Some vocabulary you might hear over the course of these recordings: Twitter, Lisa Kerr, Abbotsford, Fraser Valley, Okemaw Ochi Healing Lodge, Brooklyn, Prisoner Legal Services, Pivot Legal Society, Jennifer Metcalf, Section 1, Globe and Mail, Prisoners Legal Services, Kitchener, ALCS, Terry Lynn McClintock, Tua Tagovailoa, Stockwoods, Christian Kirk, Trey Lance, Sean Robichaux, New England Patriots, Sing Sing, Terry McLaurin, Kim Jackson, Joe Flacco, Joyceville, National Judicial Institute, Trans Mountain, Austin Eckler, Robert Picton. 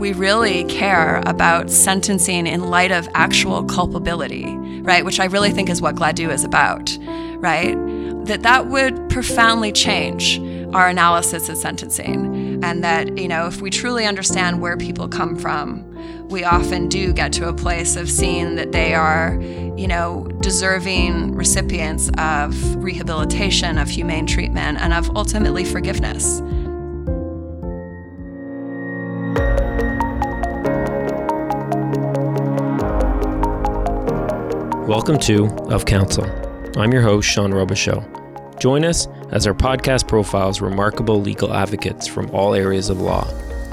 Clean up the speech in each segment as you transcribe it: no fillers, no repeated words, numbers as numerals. we really care about sentencing in light of actual culpability, right, which I really think is what Gladue is about, right, that would profoundly change our analysis of sentencing. And that, you know, if we truly understand where people come from, we often do get to a place of seeing that they are, you know, deserving recipients of rehabilitation, of humane treatment, and of ultimately forgiveness. Welcome to Of Counsel. I'm your host, Sean Robichaux. Join us as our podcast profiles remarkable legal advocates from all areas of law.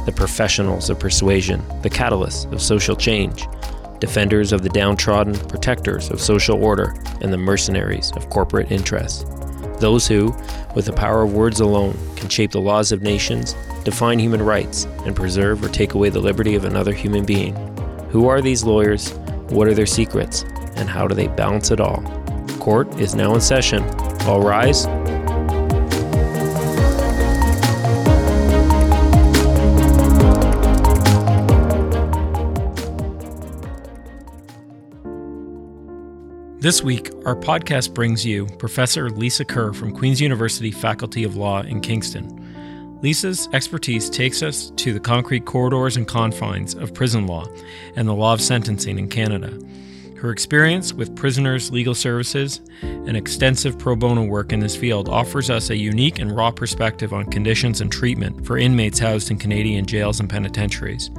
The professionals of persuasion, the catalysts of social change, defenders of the downtrodden, protectors of social order, and the mercenaries of corporate interests. Those who, with the power of words alone, can shape the laws of nations, define human rights, and preserve or take away the liberty of another human being. Who are these lawyers? What are their secrets? And how do they balance it all? Court is now in session. All rise. This week, our podcast brings you Professor Lisa Kerr from Queen's University Faculty of Law in Kingston. Lisa's expertise takes us to the concrete corridors and confines of prison law and the law of sentencing in Canada. Her experience with Prisoners Legal Services and extensive pro bono work in this field offers us a unique and raw perspective on conditions and treatment for inmates housed in Canadian jails and penitentiaries.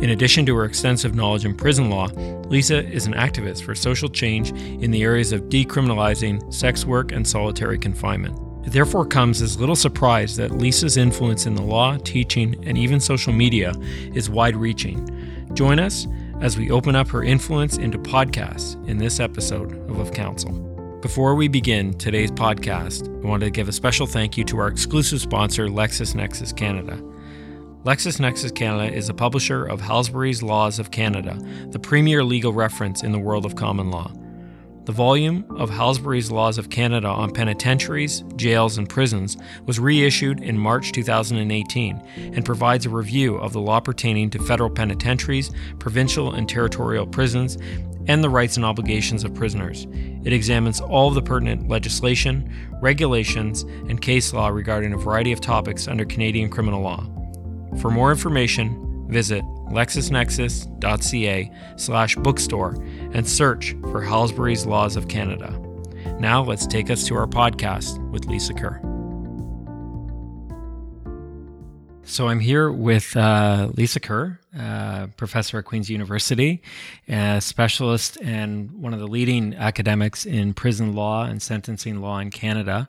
In addition to her extensive knowledge in prison law, Lisa is an activist for social change in the areas of decriminalizing sex work and solitary confinement. It therefore comes as little surprise that Lisa's influence in the law, teaching, and even social media is wide-reaching. Join us as we open up her influence into podcasts in this episode of Counsel. Before we begin today's podcast, I wanted to give a special thank you to our exclusive sponsor, LexisNexis Canada. LexisNexis Canada is a publisher of Halsbury's Laws of Canada, the premier legal reference in the world of common law. The volume of Halsbury's Laws of Canada on penitentiaries, jails, and prisons was reissued in March 2018 and provides a review of the law pertaining to federal penitentiaries, provincial and territorial prisons, and the rights and obligations of prisoners. It examines all of the pertinent legislation, regulations, and case law regarding a variety of topics under Canadian criminal law. For more information, visit lexisnexis.ca/bookstore and search for Halsbury's Laws of Canada. Now let's take us to our podcast with Lisa Kerr. So I'm here with Lisa Kerr, professor at Queen's University, a specialist and one of the leading academics in prison law and sentencing law in Canada.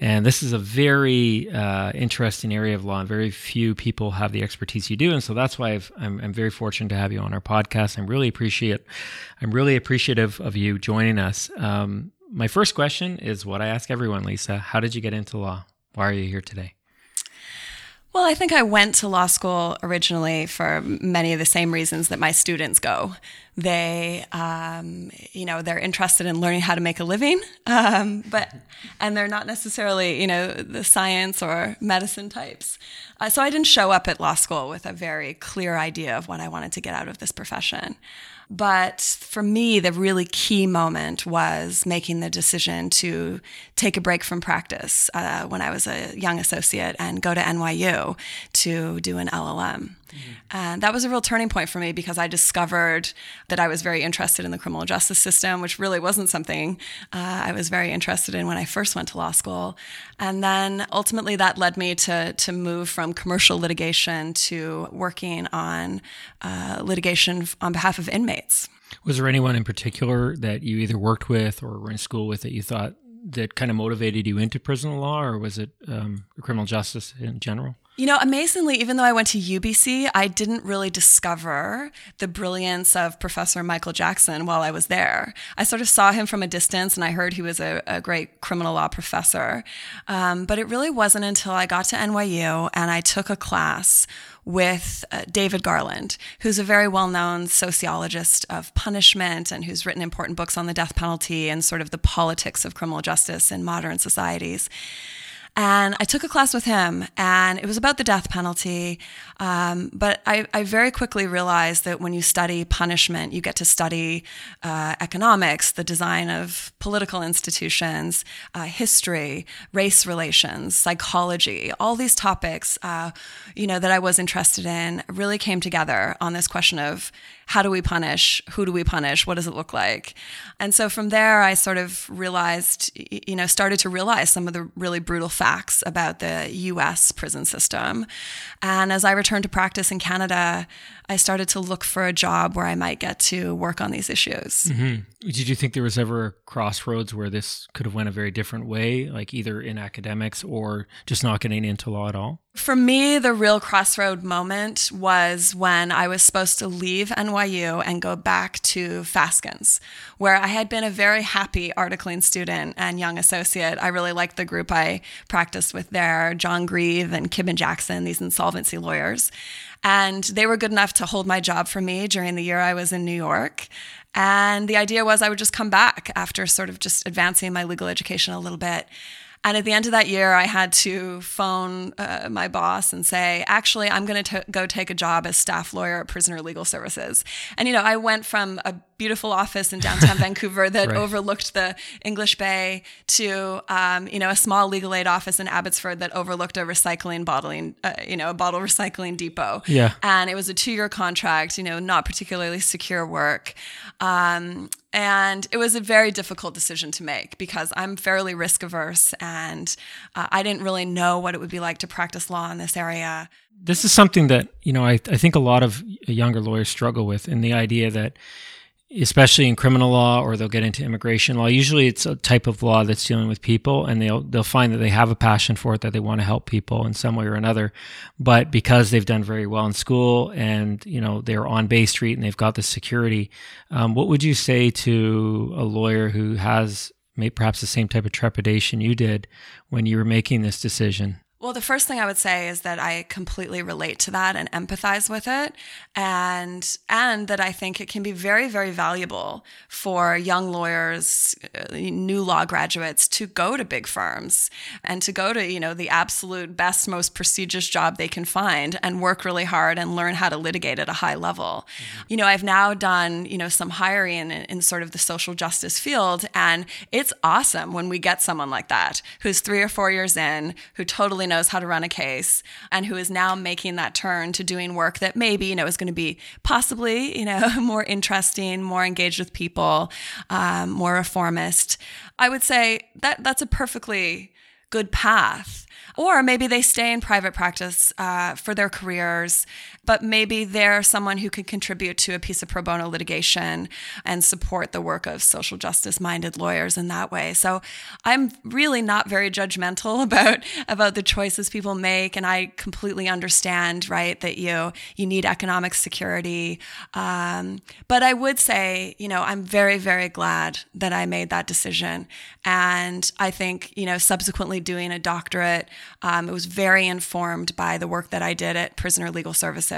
And this is a very interesting area of law, and very few people have the expertise you do. And so that's why I'm very fortunate to have you on our podcast. I'm really appreciative of you joining us. My first question is what I ask everyone, Lisa. How did you get into law? Why are you here today? Well, I think I went to law school originally for many of the same reasons that my students go. They, they're interested in learning how to make a living, and they're not necessarily, you know, the science or medicine types. So I didn't show up at law school with a very clear idea of what I wanted to get out of this profession. But for me, the really key moment was making the decision to take a break from practice when I was a young associate and go to NYU to do an LLM. Mm-hmm. And that was a real turning point for me because I discovered that I was very interested in the criminal justice system, which really wasn't something I was very interested in when I first went to law school. And then ultimately that led me to move from commercial litigation to working on litigation on behalf of inmates. Was there anyone in particular that you either worked with or were in school with that you thought that kind of motivated you into prison law, or was it criminal justice in general? You know, amazingly, even though I went to UBC, I didn't really discover the brilliance of Professor Michael Jackson while I was there. I sort of saw him from a distance, and I heard he was a great criminal law professor. But it really wasn't until I got to NYU and I took a class with David Garland, who's a very well-known sociologist of punishment and who's written important books on the death penalty and sort of the politics of criminal justice in modern societies. And I took a class with him, and it was about the death penalty. But I very quickly realized that when you study punishment, you get to study economics, the design of political institutions, history, race relations, psychology, all these topics, that I was interested in really came together on this question of how do we punish? Who do we punish? What does it look like? And so from there, I sort of realized, started to realize some of the really brutal facts about the U.S. prison system. And as I returned to practice in Canada, I started to look for a job where I might get to work on these issues. Mm-hmm. Did you think there was ever a crossroads where this could have went a very different way, like either in academics or just not getting into law at all? For me, the real crossroad moment was when I was supposed to leave NYU and go back to Fasken's, where I had been a very happy articling student and young associate. I really liked the group I practiced with there, John Grieve and Kim Jackson, these insolvency lawyers. And they were good enough to hold my job for me during the year I was in New York. And the idea was I would just come back after sort of just advancing my legal education a little bit. And at the end of that year, I had to phone my boss and say, actually, I'm going to go take a job as staff lawyer at Prisoner Legal Services. And, I went from a beautiful office in downtown Vancouver that overlooked the English Bay to, a small legal aid office in Abbotsford that overlooked a bottle recycling depot. Yeah. And it was a 2-year contract, not particularly secure work. And it was a very difficult decision to make because I'm fairly risk averse and I didn't really know what it would be like to practice law in this area. This is something that, I think a lot of younger lawyers struggle with, in the idea that, especially in criminal law, or they'll get into immigration law, usually it's a type of law that's dealing with people, and they'll find that they have a passion for it, that they want to help people in some way or another. But because they've done very well in school and, they're on Bay Street and they've got the security, what would you say to a lawyer who has perhaps the same type of trepidation you did when you were making this decision? Well, the first thing I would say is that I completely relate to that and empathize with it, and that I think it can be very, very valuable for young lawyers, new law graduates, to go to big firms and to go to, the absolute best, most prestigious job they can find and work really hard and learn how to litigate at a high level. Mm-hmm. I've now done, some hiring in sort of the social justice field, and it's awesome when we get someone like that who's 3 or 4 years in, who totally knows how to run a case and who is now making that turn to doing work that maybe, is going to be possibly, more interesting, more engaged with people, more reformist. I would say that that's a perfectly good path. Or maybe they stay in private practice for their careers, but maybe they're someone who can contribute to a piece of pro bono litigation and support the work of social justice-minded lawyers in that way. So I'm really not very judgmental about the choices people make, and I completely understand, that you need economic security. But I would say, I'm very, very glad that I made that decision. And I think, subsequently doing a doctorate, it was very informed by the work that I did at Prisoner Legal Services.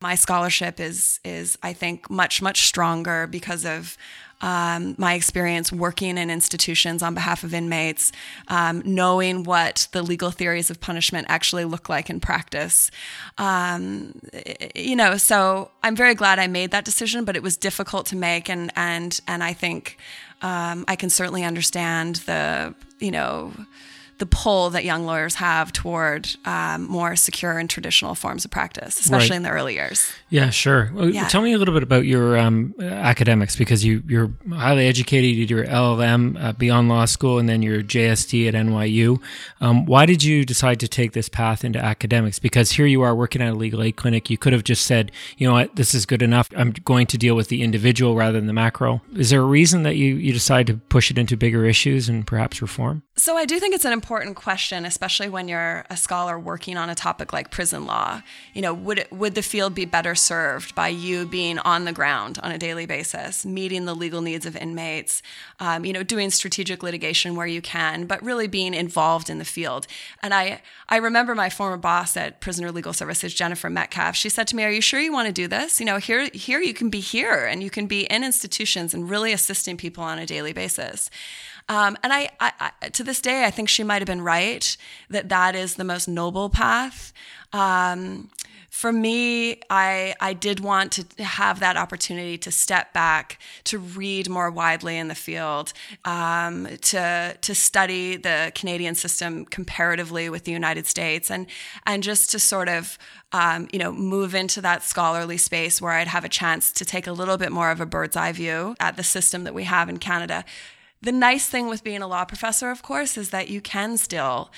My scholarship is I think, much, much stronger because of my experience working in institutions on behalf of inmates, knowing what the legal theories of punishment actually look like in practice. So I'm very glad I made that decision, but it was difficult to make. And I think I can certainly understand the pull that young lawyers have toward more secure and traditional forms of practice, especially in the early years. Yeah, sure. Well, yeah. Tell me a little bit about your academics, because you're highly educated. You did your LLM beyond law school, and then your JSD at NYU. Why did you decide to take this path into academics? Because here you are working at a legal aid clinic. You could have just said, you know what, this is good enough. I'm going to deal with the individual rather than the macro. Is there a reason that you decide to push it into bigger issues and perhaps reform? So I do think it's an important question, especially when you're a scholar working on a topic like prison law. Would the field be better served by you being on the ground on a daily basis, meeting the legal needs of inmates, doing strategic litigation where you can, but really being involved in the field? And I remember my former boss at Prisoner Legal Services, Jennifer Metcalf. She said to me, "Are you sure you want to do this? Here you can be here, and you can be in institutions and really assisting people on a daily basis." And I, to this day, I think she might have been right, that that is the most noble path. For me, I did want to have that opportunity to step back, to read more widely in the field, to study the Canadian system comparatively with the United States, and just to sort of move into that scholarly space where I'd have a chance to take a little bit more of a bird's eye view at the system that we have in Canada. The nice thing with being a law professor, of course, is that you can still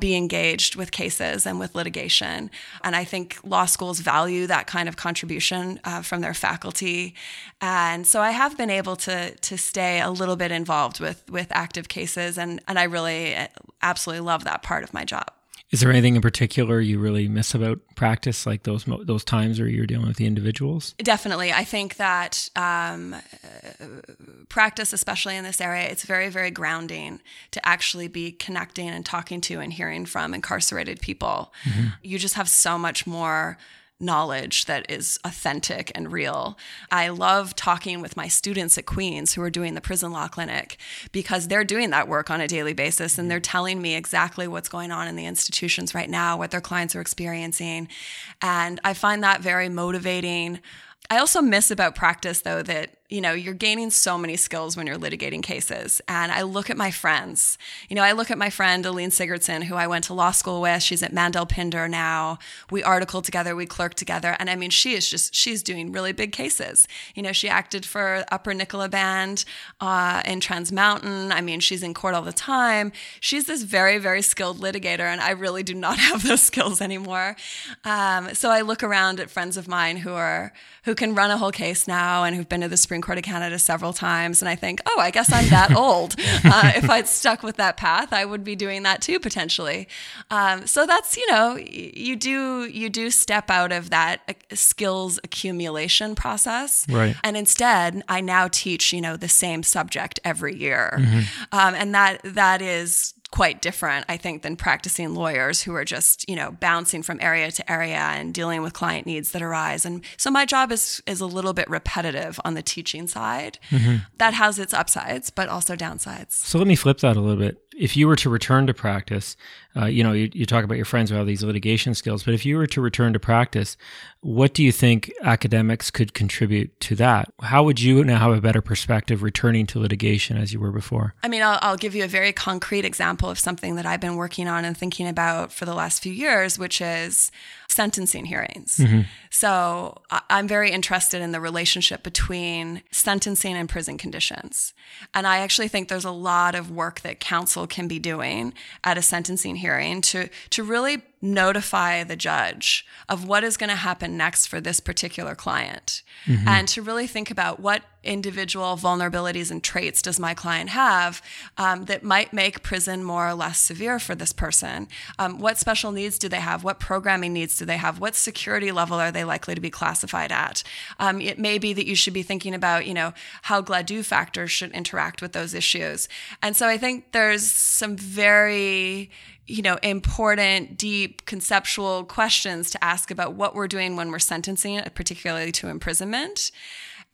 be engaged with cases and with litigation. And I think law schools value that kind of contribution from their faculty. And so I have been able to stay a little bit involved with active cases. And I really absolutely love that part of my job. Is there anything in particular you really miss about practice, like those times where you're dealing with the individuals? Definitely. I think that practice, especially in this area, it's very, very grounding to actually be connecting and talking to and hearing from incarcerated people. Mm-hmm. You just have so much more knowledge that is authentic and real. I love talking with my students at Queen's who are doing the prison law clinic, because they're doing that work on a daily basis and they're telling me exactly what's going on in the institutions right now, what their clients are experiencing. And I find that very motivating. I also miss about practice, though, that you're gaining so many skills when you're litigating cases. And I look at my friends. I look at my friend Aline Sigurdsson, who I went to law school with. She's at Mandel Pinder now. We article together, we clerk together. And I mean, she's doing really big cases. She acted for Upper Nicola Band in Trans Mountain. I mean, she's in court all the time. She's this very, very skilled litigator, and I really do not have those skills anymore. So I look around at friends of mine who can run a whole case now and who've been to the Supreme Court of Canada several times, and I think, I guess I'm that old. If I'd stuck with that path, I would be doing that too, potentially. So that's, you do step out of that skills accumulation process. Right. And instead, I now teach, the same subject every year. Mm-hmm. And that is quite different, I think, than practicing lawyers who are just, bouncing from area to area and dealing with client needs that arise. And so my job is a little bit repetitive on the teaching side. Mm-hmm. That has its upsides, but also downsides. So let me flip that a little bit. If you were to return to practice, you talk about your friends who have these litigation skills, but if you were to return to practice, what do you think academics could contribute to that? How would you now have a better perspective returning to litigation as you were before? I mean, I'll give you a very concrete example of something that I've been working on and thinking about for the last few years, which is sentencing hearings. Mm-hmm. So I'm very interested in the relationship between sentencing and prison conditions. And I actually think there's a lot of work that counsel can be doing at a sentencing hearing to really notify the judge of what is going to happen next for this particular client. Mm-hmm. And to really think about what individual vulnerabilities and traits does my client have that might make prison more or less severe for this person? What special needs do they have? What programming needs do they have? What security level are they likely to be classified at? It may be that you should be thinking about, how Gladue factors should interact with those issues. And so I think there's some very important, deep, conceptual questions to ask about what we're doing when we're sentencing, particularly to imprisonment,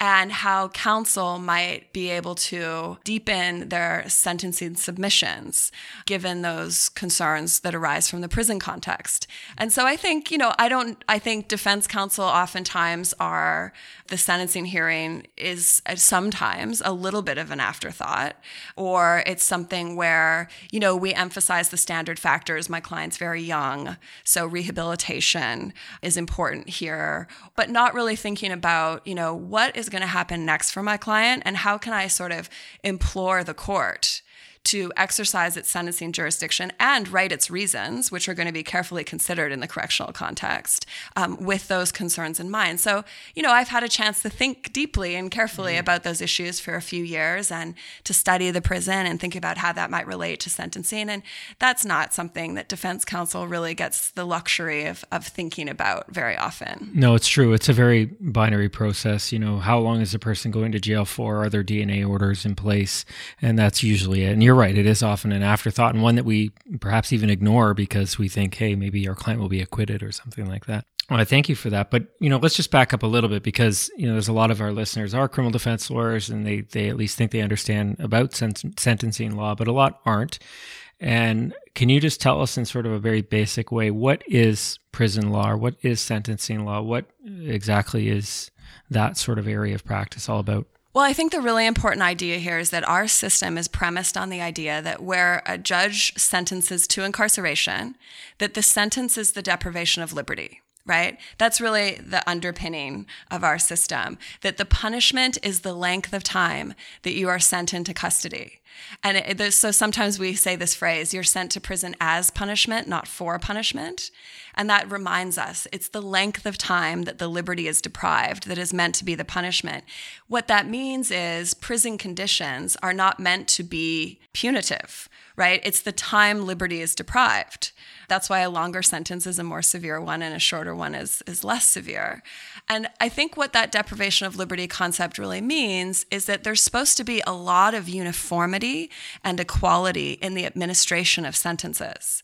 and how counsel might be able to deepen their sentencing submissions, given those concerns that arise from the prison context. And so I think, I think defense counsel oftentimes the sentencing hearing is sometimes a little bit of an afterthought, or it's something where, we emphasize the standard factors. My client's very young, so rehabilitation is important here, but not really thinking about, what is going to happen next for my client, and how can I sort of implore the court to exercise its sentencing jurisdiction and write its reasons, which are going to be carefully considered in the correctional context, with those concerns in mind. So, I've had a chance to think deeply and carefully about those issues for a few years, and to study the prison and think about how that might relate to sentencing. And that's not something that defense counsel really gets the luxury of thinking about very often. No, it's true. It's a very binary process. How long is the person going to jail for? Are there DNA orders in place? And that's usually it. And you're you're right. It is often an afterthought and one that we perhaps even ignore because we think, hey, maybe our client will be acquitted or something like that. Well, I thank you for that. But, you know, let's just back up a little bit because, you know, there's a lot of our listeners are criminal defense lawyers and they at least think they understand about sentencing law, but a lot aren't. And can you just tell us in sort of a very basic way, what is prison law or what is sentencing law? What exactly is that sort of area of practice all about? Well, I think the really important idea here is that our system is premised on the idea that where a judge sentences to incarceration, that the sentence is the deprivation of liberty, right? That's really the underpinning of our system, that the punishment is the length of time that you are sent into custody. And so sometimes we say this phrase, you're sent to prison as punishment, not for punishment. And that reminds us, it's the length of time that the liberty is deprived that is meant to be the punishment. What that means is prison conditions are not meant to be punitive, right? It's the time liberty is deprived. That's why a longer sentence is a more severe one and a shorter one is less severe. And I think what that deprivation of liberty concept really means is that there's supposed to be a lot of uniformity and equality in the administration of sentences.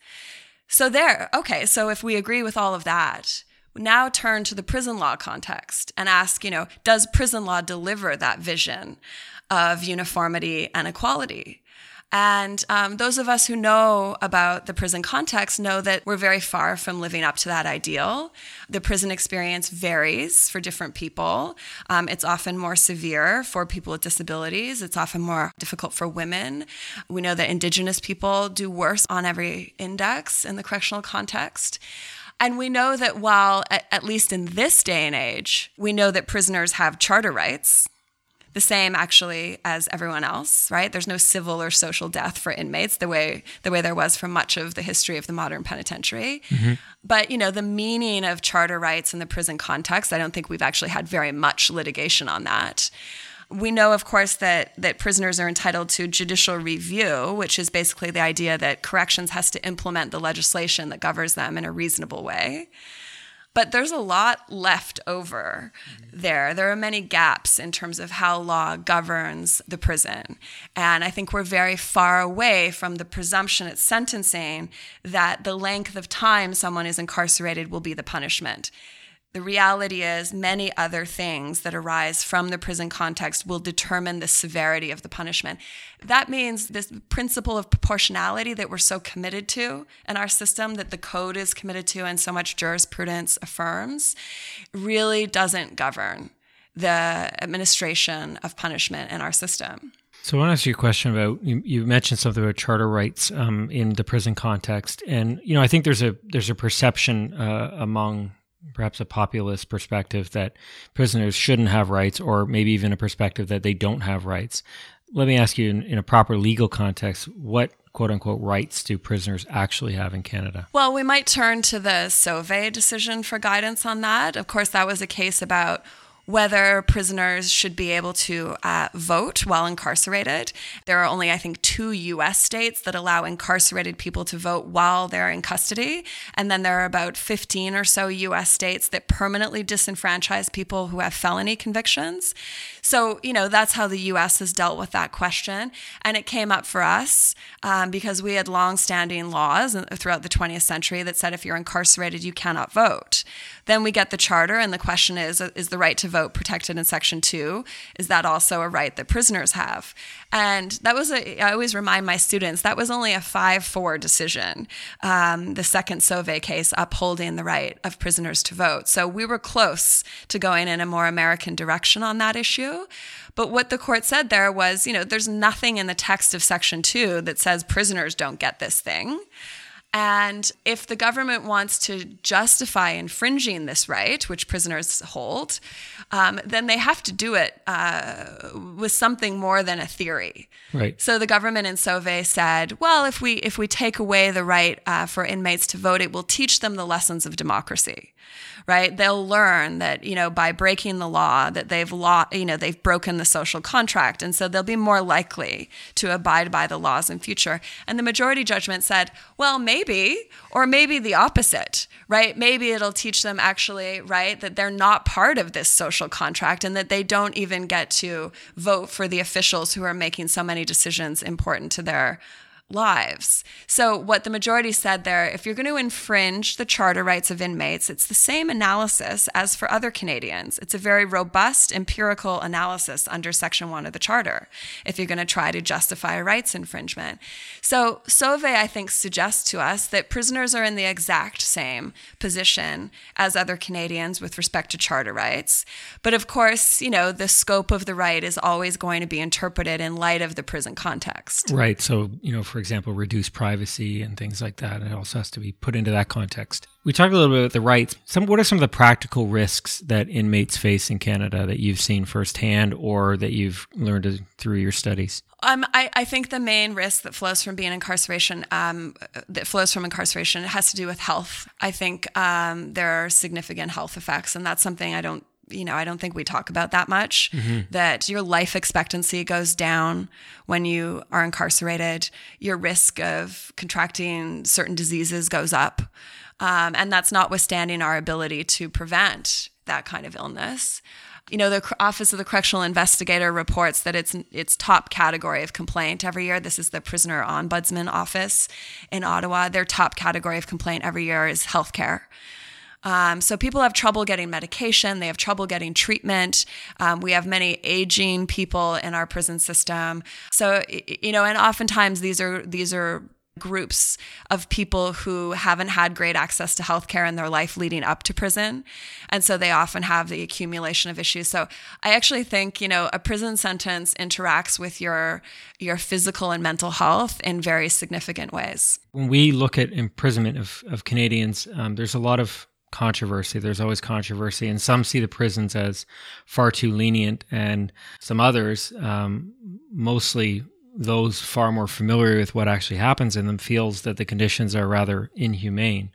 So there, okay, so if we agree with all of that, now turn to the prison law context and ask, you know, does prison law deliver that vision of uniformity and equality? And those of us who know about the prison context know that we're very far from living up to that ideal. The prison experience varies for different people. It's often more severe for people with disabilities. It's often more difficult for women. We know that Indigenous people do worse on every index in the correctional context. And we know that while, at least in this day and age, we know that prisoners have charter rights, the same actually as everyone else, right? There's no civil or social death for inmates the way there was for much of the history of the modern penitentiary. Mm-hmm. But, you know, the meaning of charter rights in the prison context, I don't think we've actually had very much litigation on that. We know, of course, that prisoners are entitled to judicial review, which is basically the idea that corrections has to implement the legislation that governs them in a reasonable way. But there's a lot left over there. There are many gaps in terms of how law governs the prison. And I think we're very far away from the presumption at sentencing that the length of time someone is incarcerated will be the punishment. The reality is many other things that arise from the prison context will determine the severity of the punishment. That means this principle of proportionality that we're so committed to in our system, that the code is committed to and so much jurisprudence affirms, really doesn't govern the administration of punishment in our system. So I want to ask you a question about, you mentioned something about charter rights in the prison context. And, you know, I think there's a perception among perhaps a populist perspective that prisoners shouldn't have rights, or maybe even a perspective that they don't have rights. Let me ask you, in a proper legal context, what quote-unquote rights do prisoners actually have in Canada? Well, we might turn to the Sauvé decision for guidance on that. Of course, that was a case about whether prisoners should be able to vote while incarcerated. There are only, I think, 2 U.S. states that allow incarcerated people to vote while they're in custody. And then there are about 15 or so U.S. states that permanently disenfranchise people who have felony convictions. So, you know, that's how the U.S. has dealt with that question. And it came up for us because we had longstanding laws throughout the 20th century that said if you're incarcerated, you cannot vote. Then we get the charter, and the question is the right to vote protected in Section 2? Is that also a right that prisoners have? And that was I always remind my students, that was only a 5-4 decision, the second Sauvé case upholding the right of prisoners to vote. So we were close to going in a more American direction on that issue. But what the court said there was, you know, there's nothing in the text of Section 2 that says prisoners don't get this thing. And if the government wants to justify infringing this right, which prisoners hold, then they have to do it with something more than a theory. Right. So the government in Sauvé said, well, if we take away the right for inmates to vote, it will teach them the lessons of democracy. Right? They'll learn that, you know, by breaking the law that they've broken the social contract. And so they'll be more likely to abide by the laws in future. And the majority judgment said, well, maybe Maybe, or maybe the opposite, right? Maybe it'll teach them actually, right, that they're not part of this social contract and that they don't even get to vote for the officials who are making so many decisions important to their lives. So what the majority said there, if you're going to infringe the charter rights of inmates, it's the same analysis as for other Canadians. It's a very robust empirical analysis under Section 1 of the Charter, if you're going to try to justify a rights infringement. So Sauvé, I think, suggests to us that prisoners are in the exact same position as other Canadians with respect to charter rights. But of course, you know, the scope of the right is always going to be interpreted in light of the prison context. Right. So, you know, for example, reduced privacy and things like that. It also has to be put into that context. We talked a little bit about the rights. What are some of the practical risks that inmates face in Canada that you've seen firsthand or that you've learned through your studies? I think the main risk that flows from being incarceration, it has to do with health. I think there are significant health effects, and that's something I don't think we talk about that much, that your life expectancy goes down when you are incarcerated, your risk of contracting certain diseases goes up. And that's notwithstanding our ability to prevent that kind of illness. You know, the Office of the Correctional Investigator reports that its top category of complaint every year, this is the Prisoner Ombudsman Office in Ottawa, their top category of complaint every year is healthcare. So people have trouble getting medication. They have trouble getting treatment. We have many aging people in our prison system. So, you know, and oftentimes these are groups of people who haven't had great access to healthcare in their life leading up to prison. And so they often have the accumulation of issues. So I actually think, you know, a prison sentence interacts with your physical and mental health in very significant ways. When we look at imprisonment of Canadians, there's a lot of controversy. There's always controversy, and some see the prisons as far too lenient, and some others, mostly those far more familiar with what actually happens in them, feels that the conditions are rather inhumane.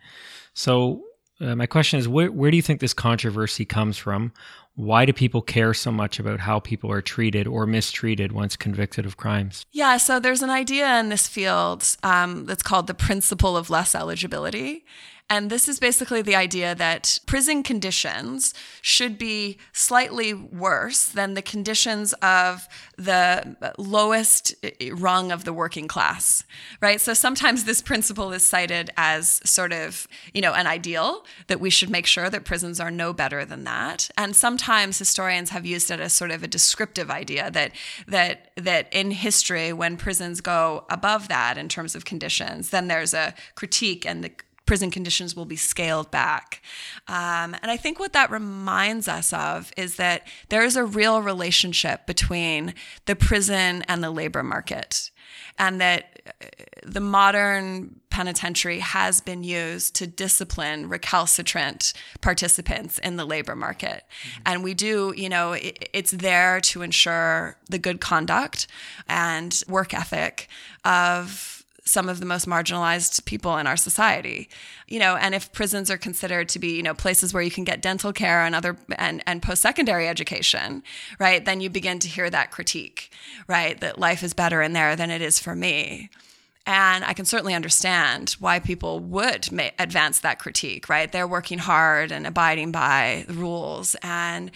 So my question is, where do you think this controversy comes from? Why do people care so much about how people are treated or mistreated once convicted of crimes? Yeah, so there's an idea in this field that's called the principle of less eligibility. And this is basically the idea that prison conditions should be slightly worse than the conditions of the lowest rung of the working class, right? So sometimes this principle is cited as sort of, you know, an ideal that we should make sure that prisons are no better than that. And sometimes historians have used it as sort of a descriptive idea that in history, when prisons go above that in terms of conditions, then there's a critique and the prison conditions will be scaled back. And I think what that reminds us of is that there is a real relationship between the prison and the labor market, and that the modern penitentiary has been used to discipline recalcitrant participants in the labor market. Mm-hmm. And we do, you know, it's there to ensure the good conduct and work ethic of some of the most marginalized people in our society, you know, and if prisons are considered to be, you know, places where you can get dental care and other and post-secondary education, right, then you begin to hear that critique, right, that life is better in there than it is for me. And I can certainly understand why people would advance that critique, right? They're working hard and abiding by the rules. And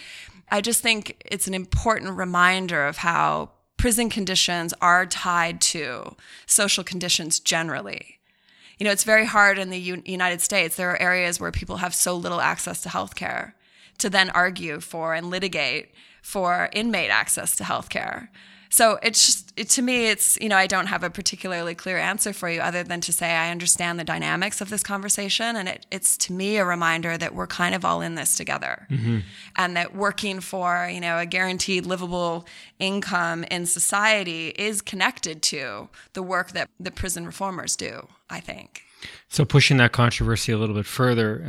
I just think it's an important reminder of how prison conditions are tied to social conditions generally. You know, it's very hard in the United States. There are areas where people have so little access to healthcare to then argue for and litigate for inmate access to healthcare. So it's just, to me, it's, you know, I don't have a particularly clear answer for you other than to say I understand the dynamics of this conversation. And it's to me a reminder that we're kind of all in this together, and that working for, you know, a guaranteed livable income in society is connected to the work that the prison reformers do, I think. So pushing that controversy a little bit further,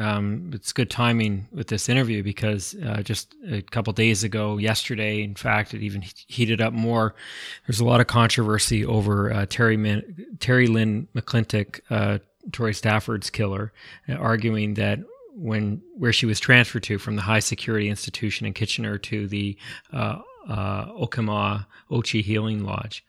it's good timing with this interview because just a couple days ago, yesterday, in fact, it even heated up more. There's a lot of controversy over Terry Lynn McClintock, Tory Stafford's killer, arguing that where she was transferred to from the high security institution in Kitchener to the Okemaw Ochi Healing Lodge.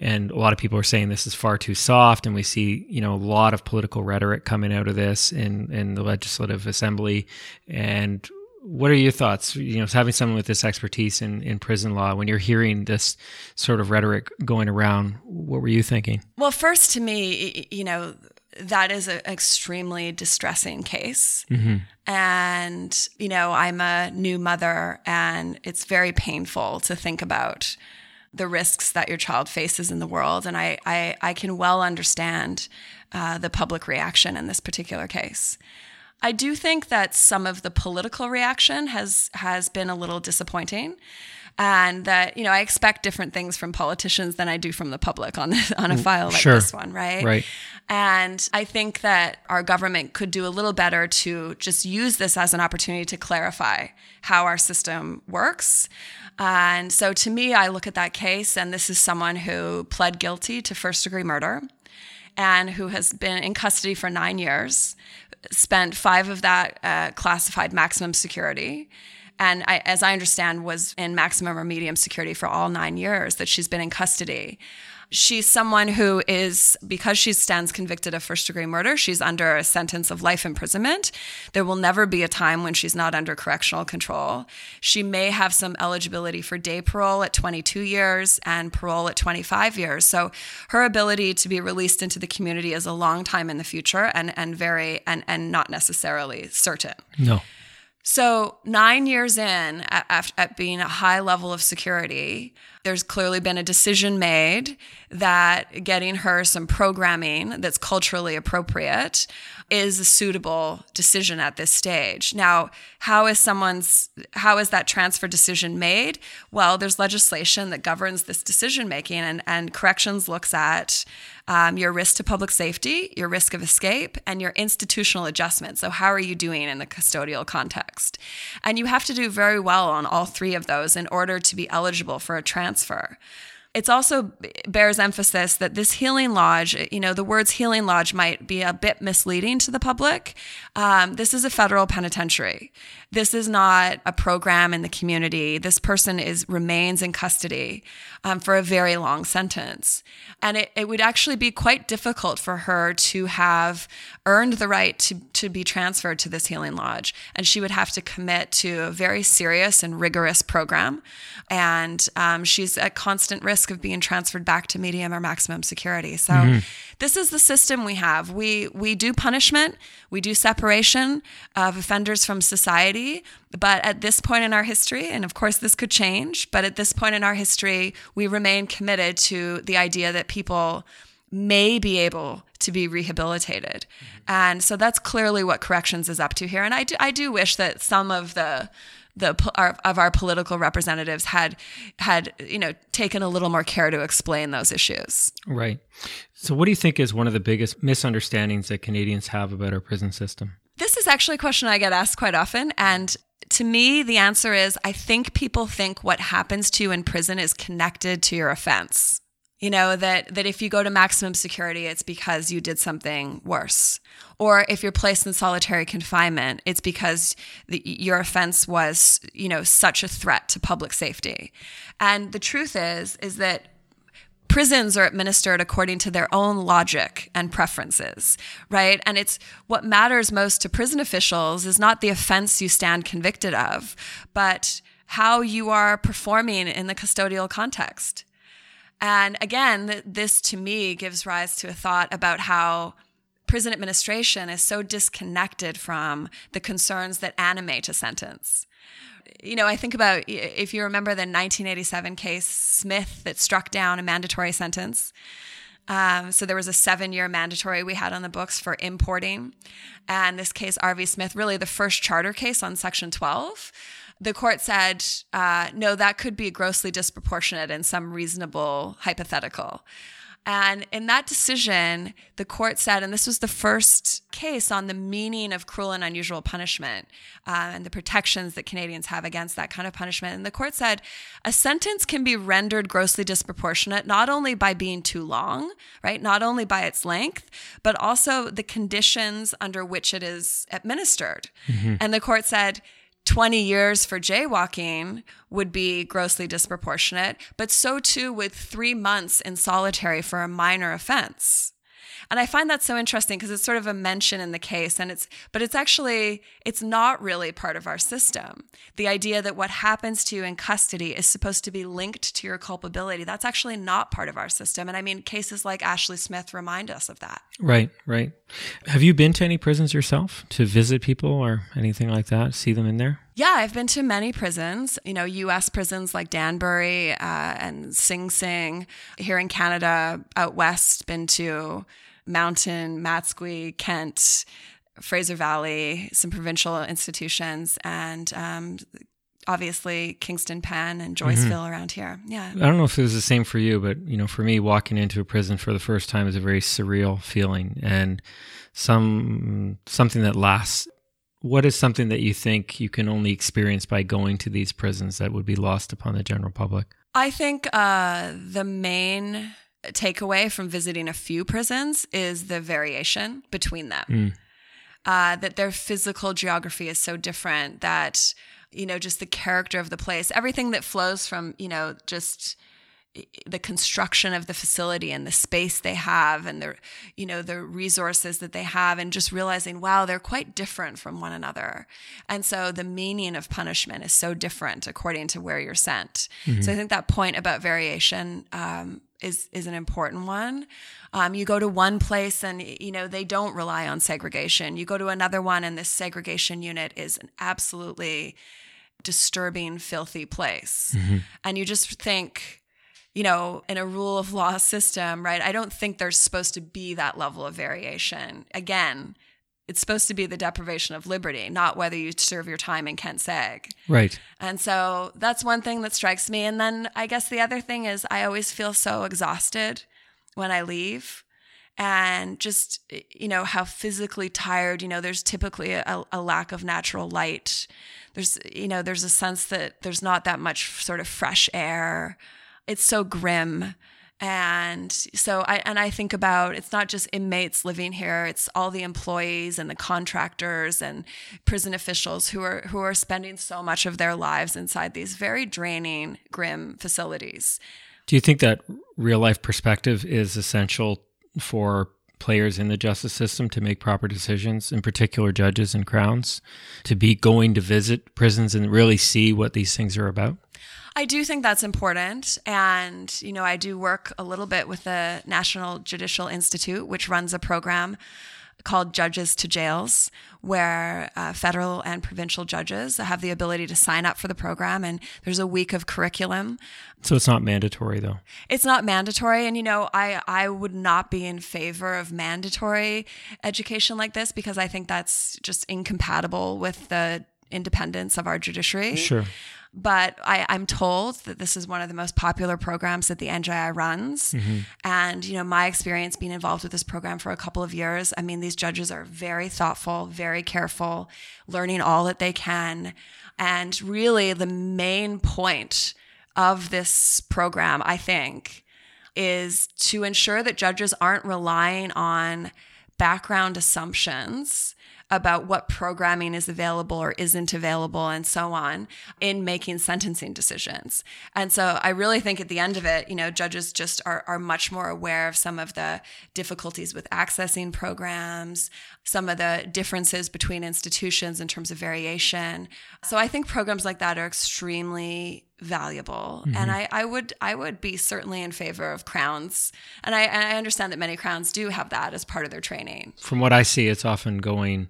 And a lot of people are saying this is far too soft. And we see, you know, a lot of political rhetoric coming out of this in the Legislative Assembly. And what are your thoughts, you know, having someone with this expertise in prison law, when you're hearing this sort of rhetoric going around, what were you thinking? Well, first to me, you know, that is an extremely distressing case. Mm-hmm. And, you know, I'm a new mother and it's very painful to think about the risks that your child faces in the world. And I can well understand the public reaction in this particular case. I do think that some of the political reaction has been a little disappointing, and that, you know, I expect different things from politicians than I do from the public on a file like this one, right? Right. And I think that our government could do a little better to just use this as an opportunity to clarify how our system works. And so to me, I look at that case, and this is someone who pled guilty to first-degree murder and who has been in custody for 9 years, spent 5 of that classified maximum security, and as I understand, was in maximum or medium security for all 9 years that she's been in custody. She's someone who is, because she stands convicted of first-degree murder, she's under a sentence of life imprisonment. There will never be a time when she's not under correctional control. She may have some eligibility for day parole at 22 years and parole at 25 years. So her ability to be released into the community is a long time in the future and not necessarily certain. No. So 9 years in, at being a high level of security, there's clearly been a decision made that getting her some programming that's culturally appropriate is a suitable decision at this stage. Now, how is that transfer decision made? Well, there's legislation that governs this decision making, and corrections looks at your risk to public safety, your risk of escape, and your institutional adjustment. So how are you doing in the custodial context? And you have to do very well on all 3 of those in order to be eligible for a transfer. It's also bears emphasis that this healing lodge, you know, the words healing lodge might be a bit misleading to the public. This is a federal penitentiary. This is not a program in the community. This person remains in custody for a very long sentence. And it would actually be quite difficult for her to have earned the right to be transferred to this healing lodge. And she would have to commit to a very serious and rigorous program. And she's at constant risk of being transferred back to medium or maximum security. So This is the system we have. We do punishment, we do separation of offenders from society, but at this point in our history, and of course this could change, but at this point in our history, we remain committed to the idea that people may be able to be rehabilitated. And so that's clearly what corrections is up to here. And I do wish that some of our political representatives had you know, taken a little more care to explain those issues. Right. So what do you think is one of the biggest misunderstandings that Canadians have about our prison system? This is actually a question I get asked quite often. And to me, the answer is, I think people think what happens to you in prison is connected to your offense. You know, that if you go to maximum security, it's because you did something worse. Or if you're placed in solitary confinement, it's because your offense was, you know, such a threat to public safety. And the truth is that prisons are administered according to their own logic and preferences, right? And it's what matters most to prison officials is not the offense you stand convicted of, but how you are performing in the custodial context. And again, this to me gives rise to a thought about how prison administration is so disconnected from the concerns that animate a sentence. You know, I think about, if you remember the 1987 case, Smith, that struck down a mandatory sentence. So there was a 7-year mandatory we had on the books for importing. And this case, R.V. Smith, really the first charter case on Section 12, the court said, no, that could be grossly disproportionate in some reasonable hypothetical. And in that decision, the court said, and this was the first case on the meaning of cruel and unusual punishment and the protections that Canadians have against that kind of punishment. And the court said, a sentence can be rendered grossly disproportionate, not only by being too long, right? Not only by its length, but also the conditions under which it is administered. Mm-hmm. And the court said, 20 years for jaywalking would be grossly disproportionate, but so too would 3 months in solitary for a minor offense. And I find that so interesting because it's sort of a mention in the case, and it's not really part of our system. The idea that what happens to you in custody is supposed to be linked to your culpability, that's actually not part of our system. And I mean, cases like Ashley Smith remind us of that. Right, right. Have you been to any prisons yourself to visit people or anything like that, see them in there? Yeah, I've been to many prisons, U.S. prisons like Danbury and Sing Sing. Here in Canada, out west, been to Mountain, Matsqui, Kent, Fraser Valley, some provincial institutions, and obviously Kingston Penn and Joyceville around here. Yeah. I don't know if it was the same for you, but for me, walking into a prison for the first time is a very surreal feeling, and something that lasts. What is something that you think you can only experience by going to these prisons that would be lost upon the general public? I think the main takeaway from visiting a few prisons is the variation between them. That their physical geography is so different, that, just the character of the place, everything that flows from, just the construction of the facility and the space they have and the resources that they have, and just realizing, wow, they're quite different from one another. And so the meaning of punishment is so different according to where you're sent. So I think that point about variation is an important one. You go to one place and, they don't rely on segregation. You go to another one and this segregation unit is an absolutely disturbing, filthy place. And you just think, in a rule of law system, right? I don't think there's supposed to be that level of variation. Again, it's supposed to be the deprivation of liberty, not whether you serve your time in Kent Seg. Right. And so that's one thing that strikes me. And then I guess the other thing is I always feel so exhausted when I leave, and just, how physically tired, there's typically a lack of natural light. There's, there's a sense that there's not that much sort of fresh air. It's so grim. And so I think about, it's not just inmates living here, it's all the employees and the contractors and prison officials who are spending so much of their lives inside these very draining, grim facilities. Do you think that real life perspective is essential for players in the justice system to make proper decisions, in particular judges and crowns, to be going to visit prisons and really see what these things are about? I do think that's important. And, I do work a little bit with the National Judicial Institute, which runs a program called Judges to Jails, where federal and provincial judges have the ability to sign up for the program. And there's a week of curriculum. So it's not mandatory, though. It's not mandatory. And, I would not be in favor of mandatory education like this, because I think that's just incompatible with the independence of our judiciary. Sure. But I'm told that this is one of the most popular programs that the NJI runs. And, my experience being involved with this program for a couple of years, I mean, these judges are very thoughtful, very careful, learning all that they can. And really the main point of this program, I think, is to ensure that judges aren't relying on background assumptions about what programming is available or isn't available and so on in making sentencing decisions. And so I really think at the end of it, judges just are much more aware of some of the difficulties with accessing programs, some of the differences between institutions in terms of variation. So I think programs like that are extremely valuable. And I would be certainly in favor of crowns. And I understand that many crowns do have that as part of their training. From what I see, it's often going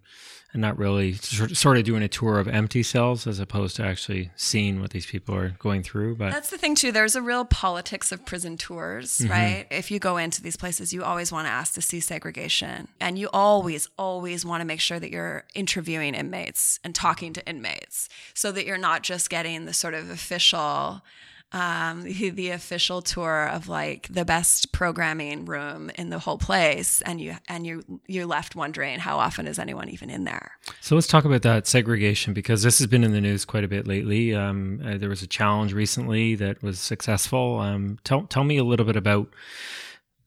and not really sort of doing a tour of empty cells as opposed to actually seeing what these people are going through. But that's the thing too. There's a real politics of prison tours, right? If you go into these places, you always want to ask to see segregation, and you always want to make sure that you're interviewing inmates and talking to inmates, so that you're not just getting the sort of official the official tour of like the best programming room in the whole place, and you're left wondering how often is anyone even in there. So let's talk about that segregation, because this has been in the news quite a bit lately. There was a challenge recently that was successful. Tell me a little bit about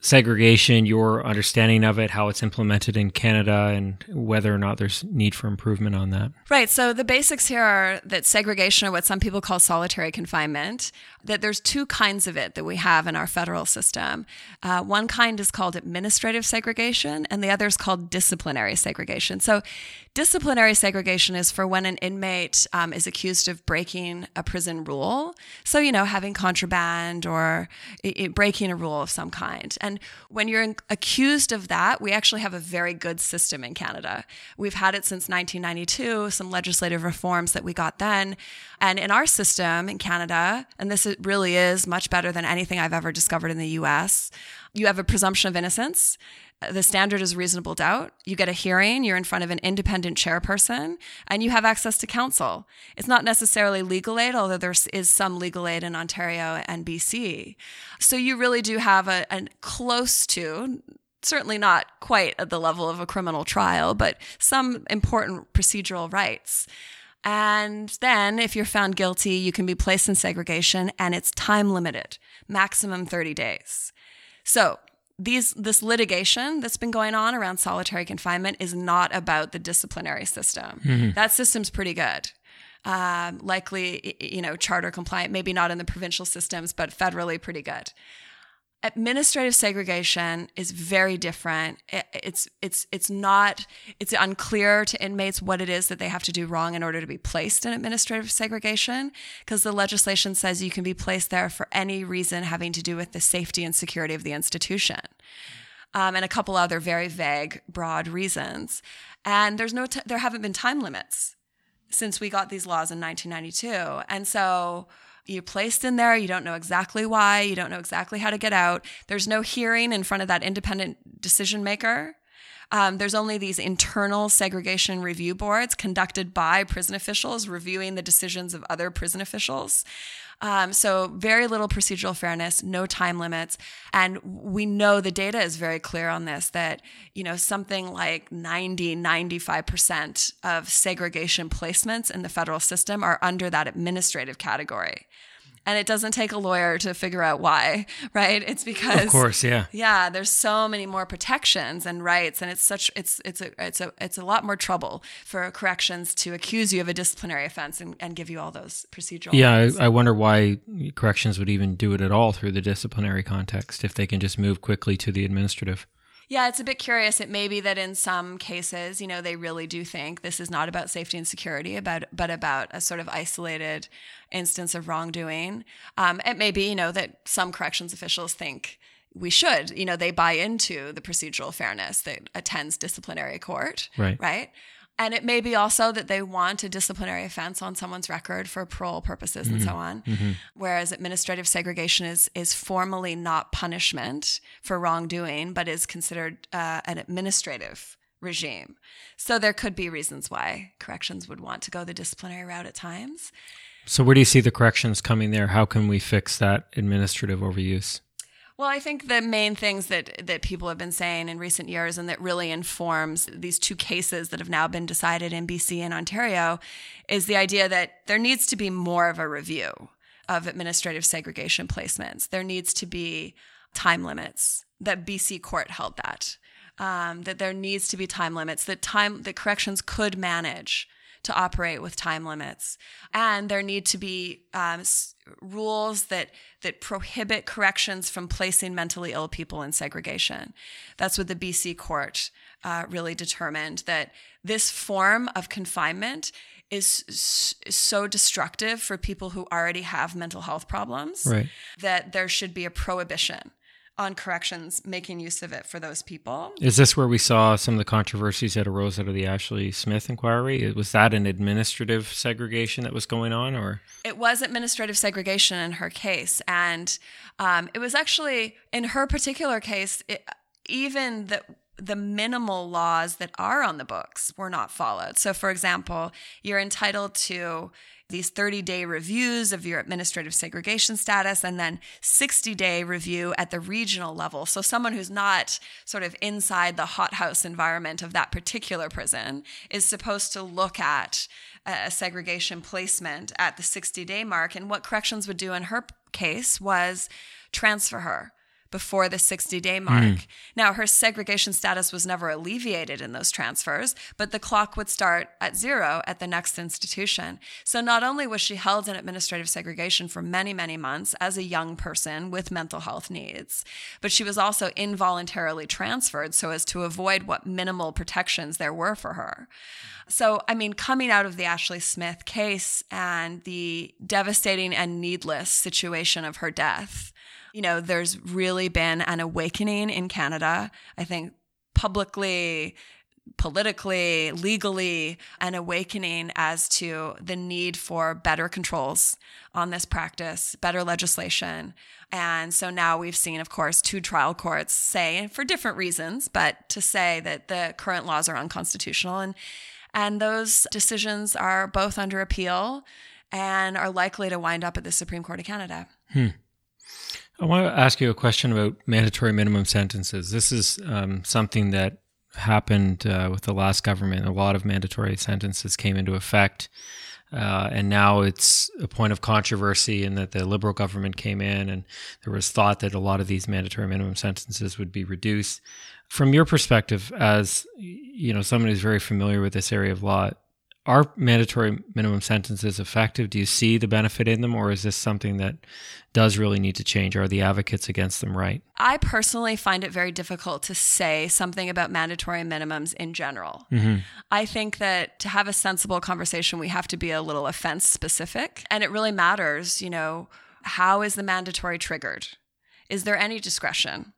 segregation, your understanding of it, how it's implemented in Canada, and whether or not there's need for improvement on that. Right. So the basics here are that segregation, or what some people call solitary confinement, that there's two kinds of it that we have in our federal system. One kind is called administrative segregation, and the other is called disciplinary segregation. So disciplinary segregation is for when an inmate is accused of breaking a prison rule. So, you know, having contraband or breaking a rule of some kind. And when you're accused of that, we actually have a very good system in Canada. We've had it since 1992, some legislative reforms that we got then. And in our system in Canada, and this really is much better than anything I've ever discovered in the US, you have a presumption of innocence. The standard is reasonable doubt. You get a hearing, you're in front of an independent chairperson, and you have access to counsel. It's not necessarily legal aid, although there is some legal aid in Ontario and BC. So you really do have a close to, certainly not quite at the level of a criminal trial, but some important procedural rights. And then if you're found guilty, you can be placed in segregation, and it's time limited, maximum 30 days. So this litigation that's been going on around solitary confinement is not about the disciplinary system. Mm-hmm. That system's pretty good. Likely, you know, charter compliant, maybe not in the provincial systems, but federally pretty good. Administrative segregation is very different. It's unclear to inmates what it is that they have to do wrong in order to be placed in administrative segregation, because the legislation says you can be placed there for any reason having to do with the safety and security of the institution. And a couple other very vague, broad reasons. And there's there haven't been time limits since we got these laws in 1992. And so you're placed in there. You don't know exactly why. You don't know exactly how to get out. There's no hearing in front of that independent decision maker. There's only these internal segregation review boards conducted by prison officials reviewing the decisions of other prison officials. So very little procedural fairness, no time limits. And we know the data is very clear on this, that, you know, something like 90-95% of segregation placements in the federal system are under that administrative category. And it doesn't take a lawyer to figure out why, right? It's because, of course, yeah. Yeah, there's so many more protections and rights, and it's a lot more trouble for corrections to accuse you of a disciplinary offense and give you all those procedural. Yeah, I wonder why corrections would even do it at all through the disciplinary context if they can just move quickly to the administrative. Yeah, it's a bit curious. It may be that in some cases, you know, they really do think this is not about safety and security, but about a sort of isolated instance of wrongdoing. It may be, you know, that some corrections officials think we should, you know, they buy into the procedural fairness that attends disciplinary court, right? And it may be also that they want a disciplinary offense on someone's record for parole purposes and so on, whereas administrative segregation is formally not punishment for wrongdoing, but is considered an administrative regime. So there could be reasons why corrections would want to go the disciplinary route at times. So where do you see the corrections coming there? How can we fix that administrative overuse? Well, I think the main things that people have been saying in recent years, and that really informs these two cases that have now been decided in BC and Ontario, is the idea that there needs to be more of a review of administrative segregation placements. There needs to be time limits. That BC court held that. That there needs to be time limits. That corrections could manage to operate with time limits. And there need to be rules that prohibit corrections from placing mentally ill people in segregation. That's what the BC court really determined, that this form of confinement is so destructive for people who already have mental health problems, that there should be a prohibition on corrections making use of it for those people. Is this where we saw some of the controversies that arose out of the Ashley Smith inquiry? Was that an administrative segregation that was going on, or? It was administrative segregation in her case. And it was actually, in her particular case, even the minimal laws that are on the books were not followed. So, for example, you're entitled to these 30-day reviews of your administrative segregation status, and then 60-day review at the regional level. So someone who's not sort of inside the hothouse environment of that particular prison is supposed to look at a segregation placement at the 60-day mark. And what corrections would do in her case was transfer her before the 60-day mark. Now, her segregation status was never alleviated in those transfers, but the clock would start at zero at the next institution. So not only was she held in administrative segregation for many, many months as a young person with mental health needs, but she was also involuntarily transferred so as to avoid what minimal protections there were for her. So, I mean, coming out of the Ashley Smith case and the devastating and needless situation of her death, you know, there's really been an awakening in Canada. I think publicly, politically, legally, an awakening as to the need for better controls on this practice, better legislation. And so now we've seen, of course, two trial courts say, and for different reasons, but to say that the current laws are unconstitutional. And those decisions are both under appeal and are likely to wind up at the Supreme Court of Canada. I want to ask you a question about mandatory minimum sentences. This is something that happened with the last government. A lot of mandatory sentences came into effect, and now it's a point of controversy in that the Liberal government came in and there was thought that a lot of these mandatory minimum sentences would be reduced. From your perspective, as you know, someone who's very familiar with this area of law, are mandatory minimum sentences effective? Do you see the benefit in them, or is this something that does really need to change? Are the advocates against them right? I personally find it very difficult to say something about mandatory minimums in general. I think that to have a sensible conversation, we have to be a little offense specific. And it really matters, you know, how is the mandatory triggered? Is there any discretion?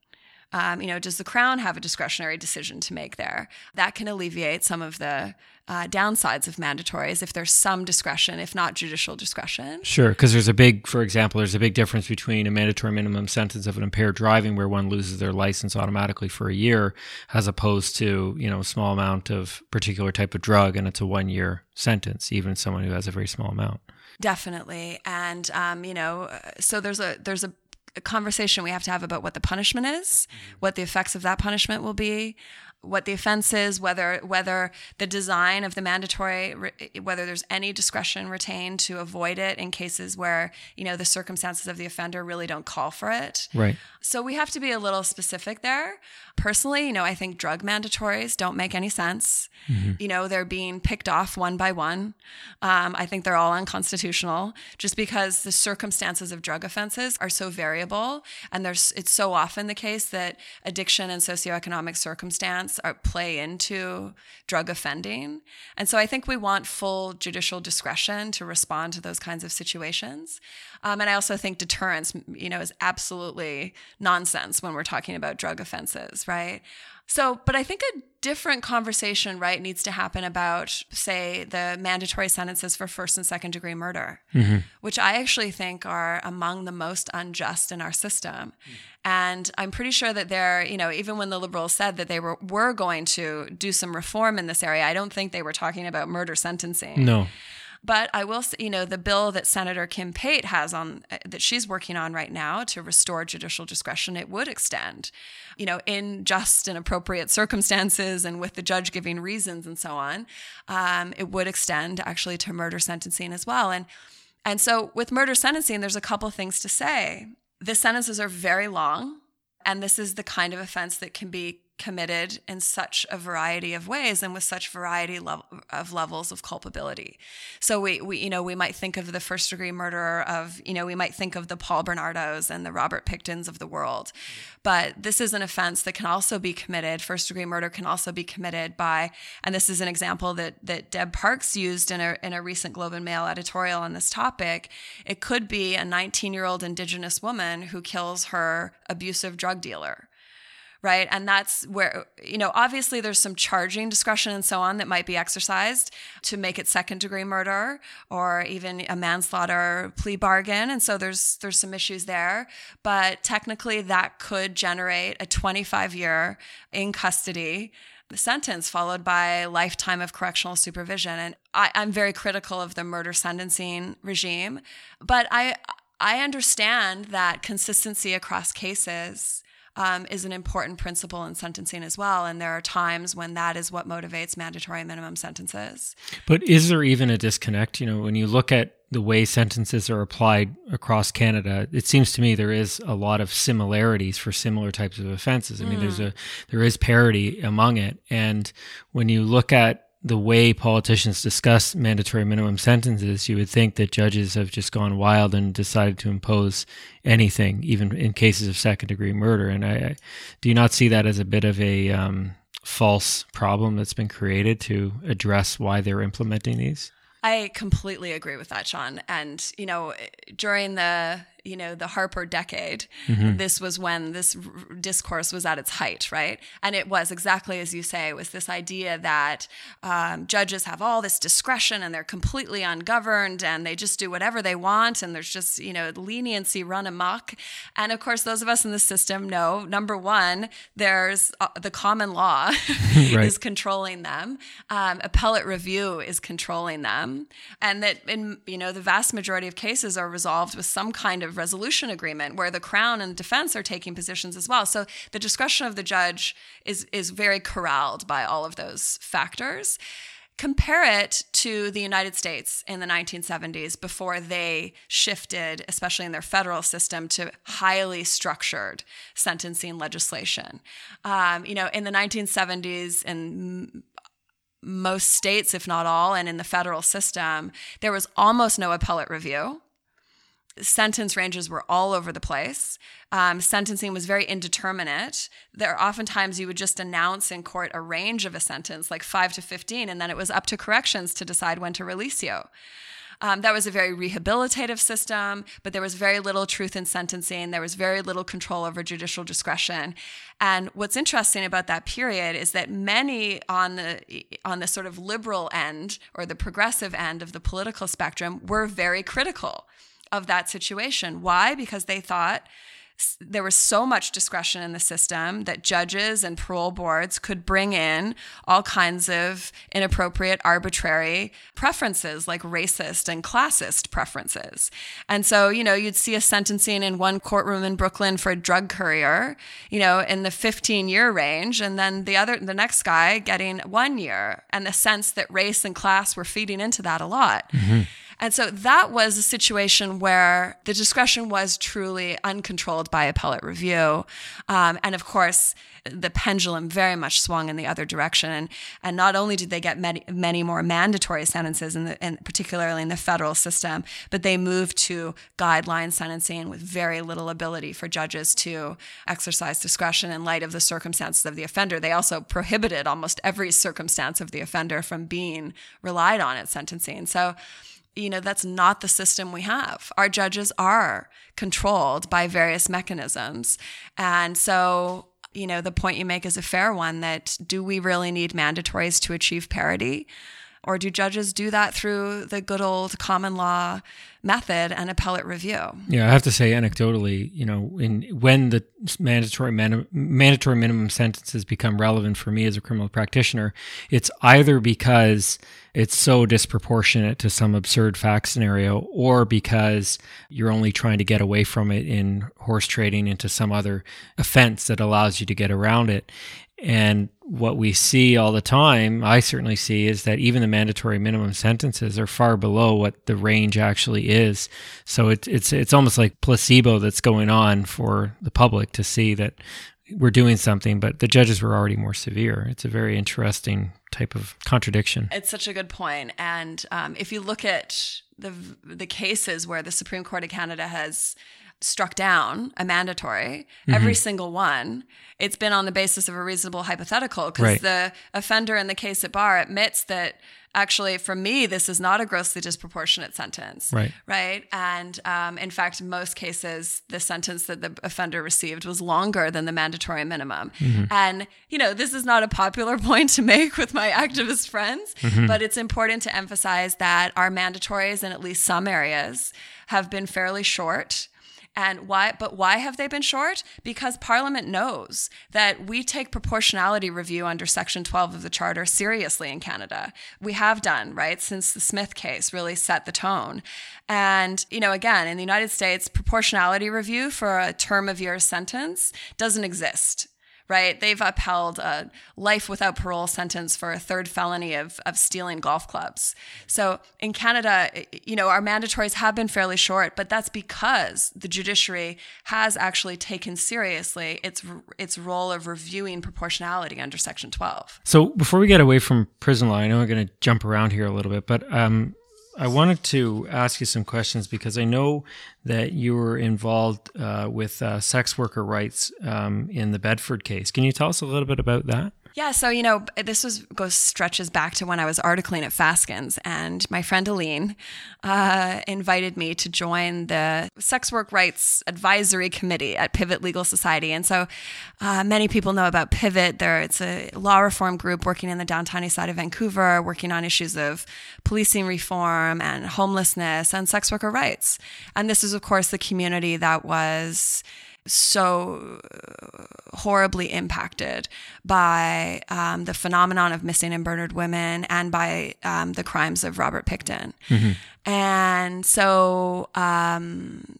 You know, does the Crown have a discretionary decision to make there? That can alleviate some of the downsides of mandatories if there's some discretion, if not judicial discretion. Sure, because there's a big, for example, there's a big difference between a mandatory minimum sentence of impaired driving where one loses their license automatically for a year as opposed to, you know, a small amount of particular type of drug and it's a one-year sentence, even someone who has a very small amount. Definitely. And, you know, so there's a conversation we have to have about what the punishment is, what the effects of that punishment will be, what the offense is, whether the design of the mandatory, whether there's any discretion retained to avoid it in cases where, you know, the circumstances of the offender really don't call for it. Right. So we have to be a little specific there. Personally, you know, I think drug mandatories don't make any sense. You know, they're being picked off one by one. I think they're all unconstitutional just because the circumstances of drug offenses are so variable. And it's so often the case that addiction and socioeconomic circumstance play into drug offending. And so I think we want full judicial discretion to respond to those kinds of situations. And I also think deterrence, you know, is absolutely nonsense when we're talking about drug offenses, right? So, but I think a different conversation, right, needs to happen about, say, the mandatory sentences for first and second degree murder, which I actually think are among the most unjust in our system. And I'm pretty sure that they're, you know, even when the Liberals said that they were going to do some reform in this area, I don't think they were talking about murder sentencing. No. But I will say, you know, the bill that Senator Kim Pate has on, that she's working on right now to restore judicial discretion, it would extend, you know, in just and appropriate circumstances and with the judge giving reasons and so on. It would extend actually to murder sentencing as well. And so with murder sentencing, there's a couple things to say. The sentences are very long, and this is the kind of offense that can be committed in such a variety of ways and with such variety of levels of culpability. So we you know, we might think of the first degree murderer of, you know, we might think of the Paul Bernardos and the Robert Pictons of the world. But this is an offense that can also be committed. First degree murder can also be committed by, and this is an example that Deb Parks used in a recent Globe and Mail editorial on this topic. It could be a 19-year-old Indigenous woman who kills her abusive drug dealer. Right. And that's where, you know, obviously there's some charging discretion and so on that might be exercised to make it second degree murder or even a manslaughter plea bargain. And so there's some issues there. But technically that could generate a 25-year in custody sentence followed by lifetime of correctional supervision. And I'm very critical of the murder sentencing regime. But I understand that consistency across cases is an important principle in sentencing as well. And there are times when that is what motivates mandatory minimum sentences. But is there even a disconnect? You know, when you look at the way sentences are applied across Canada, it seems to me there is a lot of similarities for similar types of offenses. I mean, there is parity among it. And when you look at the way politicians discuss mandatory minimum sentences, you would think that judges have just gone wild and decided to impose anything, even in cases of second-degree murder. And I do you not see that as a bit of a false problem that's been created to address why they're implementing these? I completely agree with that, Sean. And, you know, during the Harper decade, this was when this discourse was at its height, right? And it was exactly as you say, it was this idea that judges have all this discretion and they're completely ungoverned and they just do whatever they want. And there's just, leniency run amok. And of course, those of us in the system know, number one, there's the common law is controlling them. Appellate review is controlling them. And that in the vast majority of cases are resolved with some kind of resolution agreement where the Crown and defense are taking positions as well. So the discretion of the judge is very corralled by all of those factors. Compare it to the United States in the 1970s before they shifted, especially in their federal system, to highly structured sentencing legislation. In the 1970s and most states, if not all, and in the federal system, there was almost no appellate review. Sentence ranges were all over the place. Sentencing was very indeterminate. There, oftentimes you would just announce in court a range of a sentence, like 5 to 15, and then it was up to corrections to decide when to release you. That was a very rehabilitative system, but there was very little truth in sentencing. There was very little control over judicial discretion. And what's interesting about that period is that many on the sort of liberal end or the progressive end of the political spectrum were very critical of that situation. Why? Because they thought there was so much discretion in the system that judges and parole boards could bring in all kinds of inappropriate, arbitrary preferences, like racist and classist preferences. And so, you'd see a sentencing in one courtroom in Brooklyn for a drug courier, in the 15-year range, and then the next guy getting 1 year, and the sense that race and class were feeding into that a lot. Mm-hmm. And so that was a situation where the discretion was truly uncontrolled by appellate review. And of course, the pendulum very much swung in the other direction. And not only did they get many more mandatory sentences, particularly in the federal system, but they moved to guideline sentencing with very little ability for judges to exercise discretion in light of the circumstances of the offender. They also prohibited almost every circumstance of the offender from being relied on at sentencing. So that's not the system we have. Our judges are controlled by various mechanisms. And so, the point you make is a fair one, that do we really need mandatories to achieve parity? Or do judges do that through the good old common law method and appellate review? Yeah, I have to say anecdotally, when the mandatory minimum sentences become relevant for me as a criminal practitioner, it's either because it's so disproportionate to some absurd fact scenario, or because you're only trying to get away from it in horse trading into some other offense that allows you to get around it. And what we see all the time, I certainly see, is that even the mandatory minimum sentences are far below what the range actually is. So it's almost like placebo that's going on for the public to see that we're doing something, but the judges were already more severe. It's a very interesting type of contradiction. It's such a good point. And if you look at the cases where the Supreme Court of Canada has struck down a mandatory, every single one, it's been on the basis of a reasonable hypothetical, because the offender in the case at bar admits that, actually, for me, this is not a grossly disproportionate sentence. Right? And in fact, most cases, the sentence that the offender received was longer than the mandatory minimum. And, this is not a popular point to make with my activist friends, but it's important to emphasize that our mandatories in at least some areas have been fairly short. And why have they been short? Because Parliament knows that we take proportionality review under Section 12 of the Charter seriously in Canada. We have done, right, since the Smith case really set the tone. And, again, in the United States, proportionality review for a term of years sentence doesn't exist. right? They've upheld a life without parole sentence for a third felony of stealing golf clubs. So in Canada, you know, our mandatories have been fairly short, but that's because the judiciary has actually taken seriously its role of reviewing proportionality under Section 12. So before we get away from prison law, I know we're going to jump around here a little bit, but I wanted to ask you some questions because I know that you were involved with sex worker rights in the Bedford case. Can you tell us a little bit about that? Yeah, so, you know, this stretches back to when I was articling at Fasken's, and my friend Aline invited me to join the Sex Work Rights Advisory Committee at Pivot Legal Society. And so many people know about Pivot. It's a law reform group working in the downtown east side of Vancouver, working on issues of policing reform and homelessness and sex worker rights. And this is, of course, the community that was so horribly impacted by the phenomenon of missing and murdered women and by the crimes of Robert Picton. Mm-hmm. And so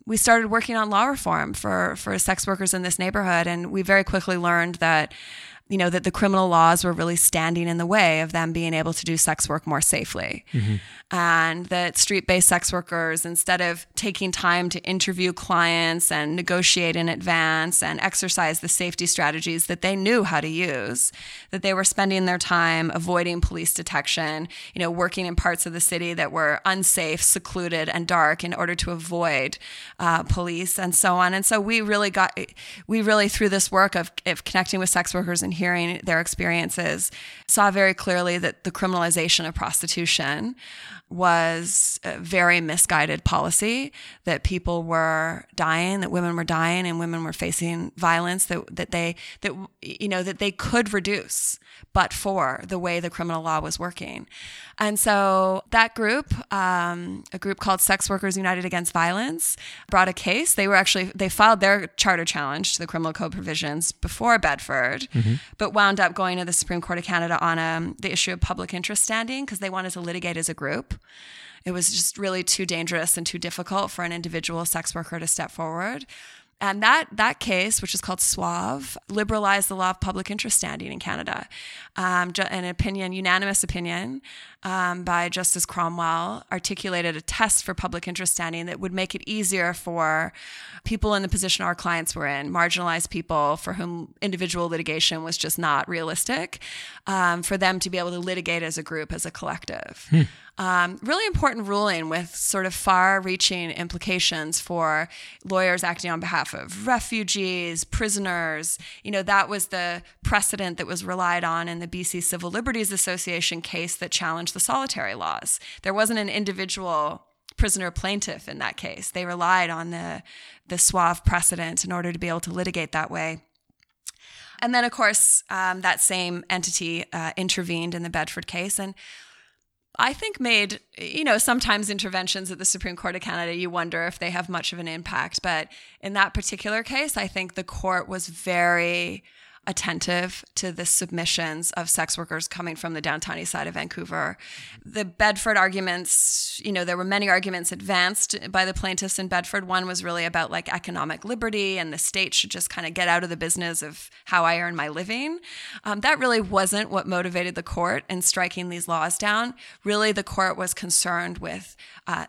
we started working on law reform for sex workers in this neighborhood. And we very quickly learned that, you know, that the criminal laws were really standing in the way of them being able to do sex work more safely. Mm-hmm. And that street-based sex workers, instead of taking time to interview clients and negotiate in advance and exercise the safety strategies that they knew how to use, that they were spending their time avoiding police detection, you know, working in parts of the city that were unsafe, secluded, and dark in order to avoid police and so on. And so we really through this work of connecting with sex workers and hearing their experiences, saw very clearly that the criminalization of prostitution was a very misguided policy, that people were dying, that women were dying, and women were facing violence that they could reduce, but for the way the criminal law was working. And so that group, a group called Sex Workers United Against Violence, brought a case. They filed their charter challenge to the criminal code provisions before Bedford, mm-hmm. but wound up going to the Supreme Court of Canada on the issue of public interest standing because they wanted to litigate as a group. It was just really too dangerous and too difficult for an individual sex worker to step forward. And that case, which is called Sauvé, liberalized the law of public interest standing in Canada. An unanimous opinion by Justice Cromwell articulated a test for public interest standing that would make it easier for people in the position our clients were in, marginalized people for whom individual litigation was just not realistic, for them to be able to litigate as a group, as a collective. Hmm. Really important ruling with sort of far-reaching implications for lawyers acting on behalf of refugees, prisoners. You know, that was the precedent that was relied on in the BC Civil Liberties Association case that challenged the solitary laws. There wasn't an individual prisoner plaintiff in that case. They relied on the Sauvé precedent in order to be able to litigate that way. And then, of course, that same entity intervened in the Bedford case, and I think made, you know, sometimes interventions at the Supreme Court of Canada, you wonder if they have much of an impact. But in that particular case, I think the court was very attentive to the submissions of sex workers coming from the downtown east side of Vancouver. The Bedford arguments, you know, there were many arguments advanced by the plaintiffs in Bedford. One was really about like economic liberty and the state should just kind of get out of the business of how I earn my living. That really wasn't what motivated the court in striking these laws down. Really, the court was concerned with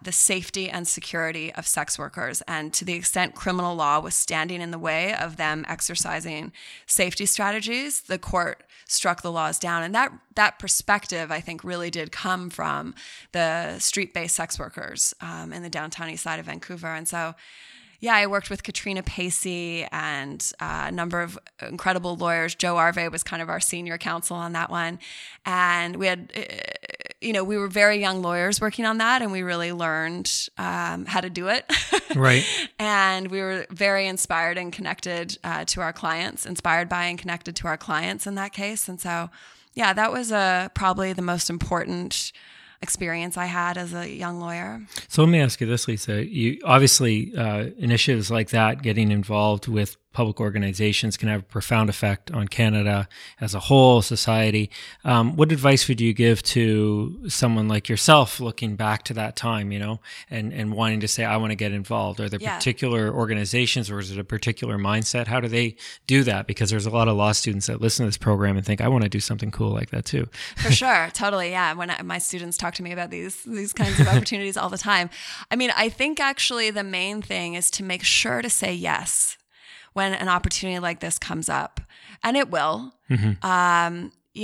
the safety and security of sex workers, and to the extent criminal law was standing in the way of them exercising safety strategies, the court struck the laws down. And that perspective, I think, really did come from the street-based sex workers in the downtown east side of Vancouver. And so, yeah, I worked with Katrina Pacey and a number of incredible lawyers. Joe Arve was kind of our senior counsel on that one. And we had, you know, we were very young lawyers working on that, and we really learned how to do it. Right. And we were very inspired and connected to our clients, inspired by and connected to our clients in that case. And so, yeah, that was probably the most important experience I had as a young lawyer. So let me ask you this, Lisa. You obviously, initiatives like that, getting involved with public organizations, can have a profound effect on Canada as a whole, society. What advice would you give to someone like yourself looking back to that time, you know, and wanting to say, I want to get involved? Are there particular organizations, or is it a particular mindset? How do they do that? Because there's a lot of law students that listen to this program and think, I want to do something cool like that too. For sure. Totally. Yeah. When my students talk to me about these kinds of opportunities all the time. I mean, I think actually the main thing is to make sure to say yes when an opportunity like this comes up, and it will, you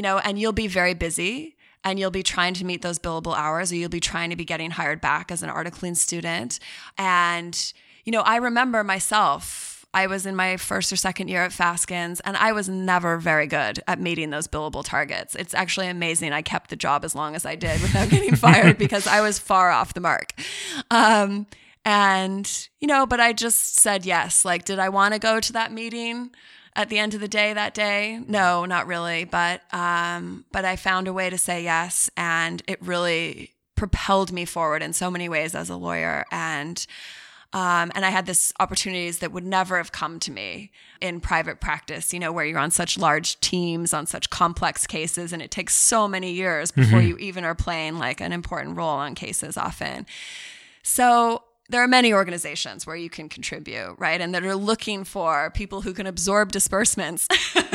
know, and you'll be very busy and you'll be trying to meet those billable hours, or you'll be trying to be getting hired back as an articling student. And, you know, I remember myself, I was in my first or second year at Fasken's, and I was never very good at meeting those billable targets. It's actually amazing I kept the job as long as I did without getting fired, because I was far off the mark. And, you know, but I just said yes. Like, did I want to go to that meeting at the end of the day that day? No, not really. But I found a way to say yes, and it really propelled me forward in so many ways as a lawyer. And I had this opportunities that would never have come to me in private practice, you know, where you're on such large teams, on such complex cases, and it takes so many years before you even are playing like an important role on cases often. So there are many organizations where you can contribute, right? And that are looking for people who can absorb disbursements. Right,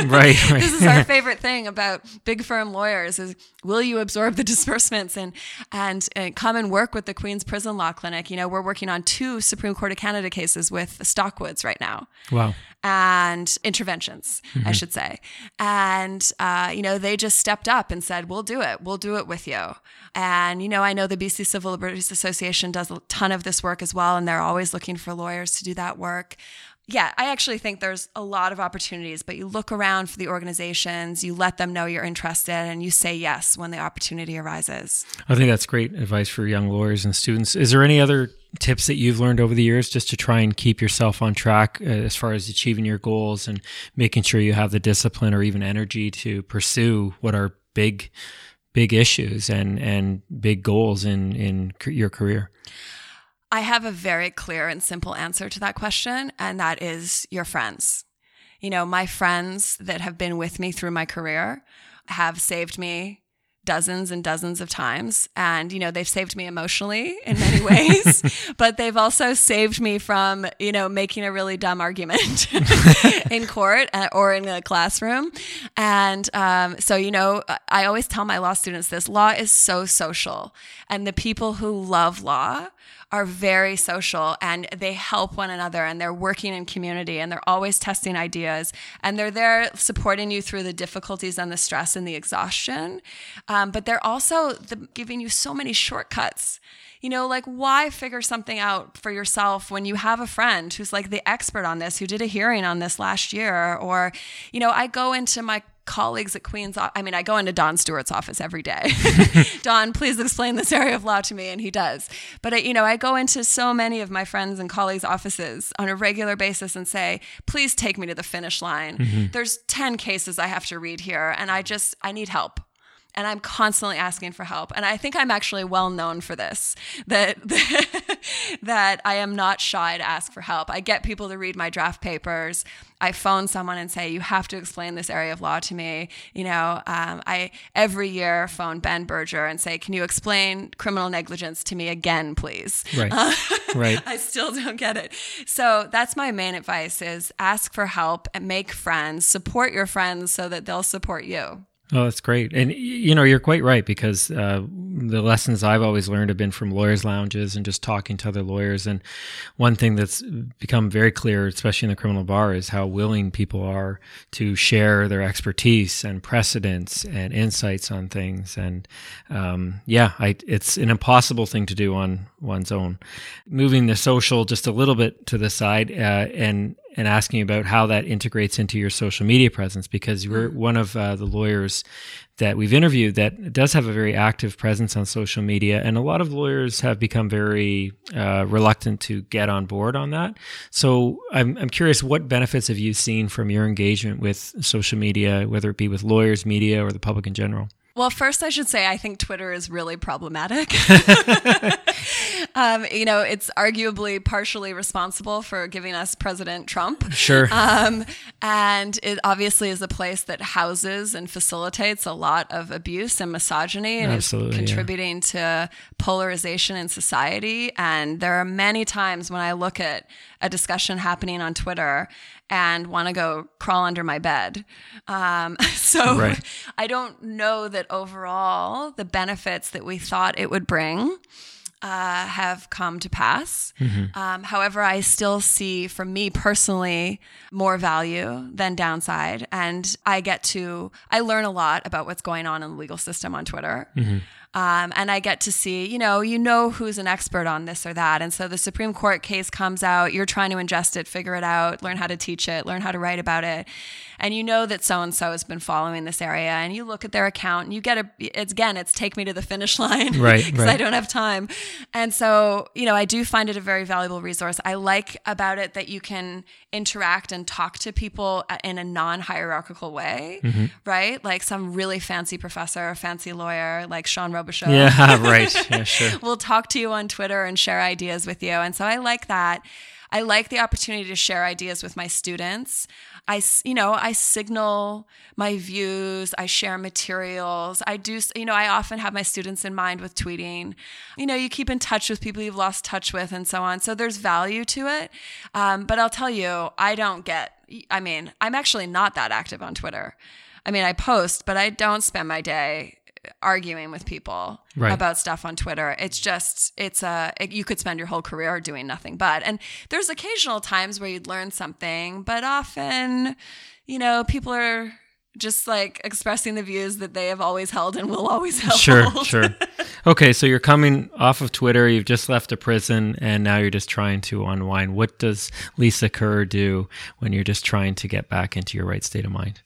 right. This is our favorite thing about big firm lawyers is, will you absorb the disbursements and come and work with the Queen's Prison Law Clinic? You know, we're working on 2 Supreme Court of Canada cases with Stockwoods right now. Wow. And interventions, I should say. And, you know, they just stepped up and said, we'll do it. We'll do it with you. And, you know, I know the BC Civil Liberties Association does a ton of this work as well, and they're always looking for lawyers to do that work. Yeah, I actually think there's a lot of opportunities, but you look around for the organizations, you let them know you're interested, and you say yes when the opportunity arises. I think that's great advice for young lawyers and students. Is there any other tips that you've learned over the years just to try and keep yourself on track as far as achieving your goals and making sure you have the discipline or even energy to pursue what are big issues and big goals in your career? I have a very clear and simple answer to that question, and that is your friends. You know, my friends that have been with me through my career have saved me dozens and dozens of times. And, you know, they've saved me emotionally in many ways, but they've also saved me from, you know, making a really dumb argument in court or in the classroom. And so, you know, I always tell my law students this, law is so social. And the people who love law are very social, and they help one another, and they're working in community, and they're always testing ideas, and they're there supporting you through the difficulties and the stress and the exhaustion. But they're also giving you so many shortcuts. You know, like, why figure something out for yourself when you have a friend who's like the expert on this, who did a hearing on this last year? Or, you know, I go into my colleagues at Queen's, I go into Don Stewart's office every day. Don, please explain this area of law to me. And he does. But, you know, I go into so many of my friends and colleagues' offices on a regular basis and say, please take me to the finish line. There's 10 cases I have to read here, and I need help. And I'm constantly asking for help. And I think I'm actually well known for this, that I am not shy to ask for help. I get people to read my draft papers. I phone someone and say, you have to explain this area of law to me. You know, I every year phone Ben Berger and say, can you explain criminal negligence to me again, please? Right. Right. I still don't get it. So that's my main advice is ask for help and make friends, support your friends so that they'll support you. Oh, that's great. And, you know, you're quite right, because the lessons I've always learned have been from lawyers' lounges and just talking to other lawyers. And one thing that's become very clear, especially in the criminal bar, is how willing people are to share their expertise and precedents and insights on things. And it's an impossible thing to do on one's own. Moving the social just a little bit to the side and asking about how that integrates into your social media presence, because you're one of the lawyers that we've interviewed that does have a very active presence on social media. And a lot of lawyers have become very reluctant to get on board on that. So I'm curious, what benefits have you seen from your engagement with social media, whether it be with lawyers, media, or the public in general? Well, first I should say I think Twitter is really problematic. It's arguably partially responsible for giving us President Trump. Sure. And it obviously is a place that houses and facilitates a lot of abuse and misogyny, and is contributing to polarization in society. And there are many times when I look at a discussion happening on Twitter and want to go crawl under my bed. Right. I don't know that overall the benefits that we thought it would bring have come to pass. Mm-hmm. However, I still see, for me personally, more value than downside. And I learn a lot about what's going on in the legal system on Twitter. Mm-hmm. And I get to see, who's an expert on this or that. And so the Supreme Court case comes out, you're trying to ingest it, figure it out, learn how to teach it, learn how to write about it. And you know that so-and-so has been following this area, and you look at their account and you get it's take me to the finish line, right? Because I don't have time. And so, I do find it a very valuable resource. I like about it that you can interact and talk to people in a non-hierarchical way, mm-hmm. right? Like some really fancy professor, fancy lawyer, like Sean Rob show. Yeah, right. Yeah, sure. We'll talk to you on Twitter and share ideas with you. And so I like that. I like the opportunity to share ideas with my students. I signal my views, I share materials. I do, I often have my students in mind with tweeting. You keep in touch with people you've lost touch with and so on. So there's value to it. But I'll tell you, I'm actually not that active on Twitter. I post, but I don't spend my day arguing with people about stuff on Twitter. You could spend your whole career doing nothing but, and there's occasional times where you'd learn something, but often, people are just like expressing the views that they have always held and will always hold. Sure. Okay. So you're coming off of Twitter, you've just left a prison, and now you're just trying to unwind. What does Lisa Kerr do when you're just trying to get back into your right state of mind?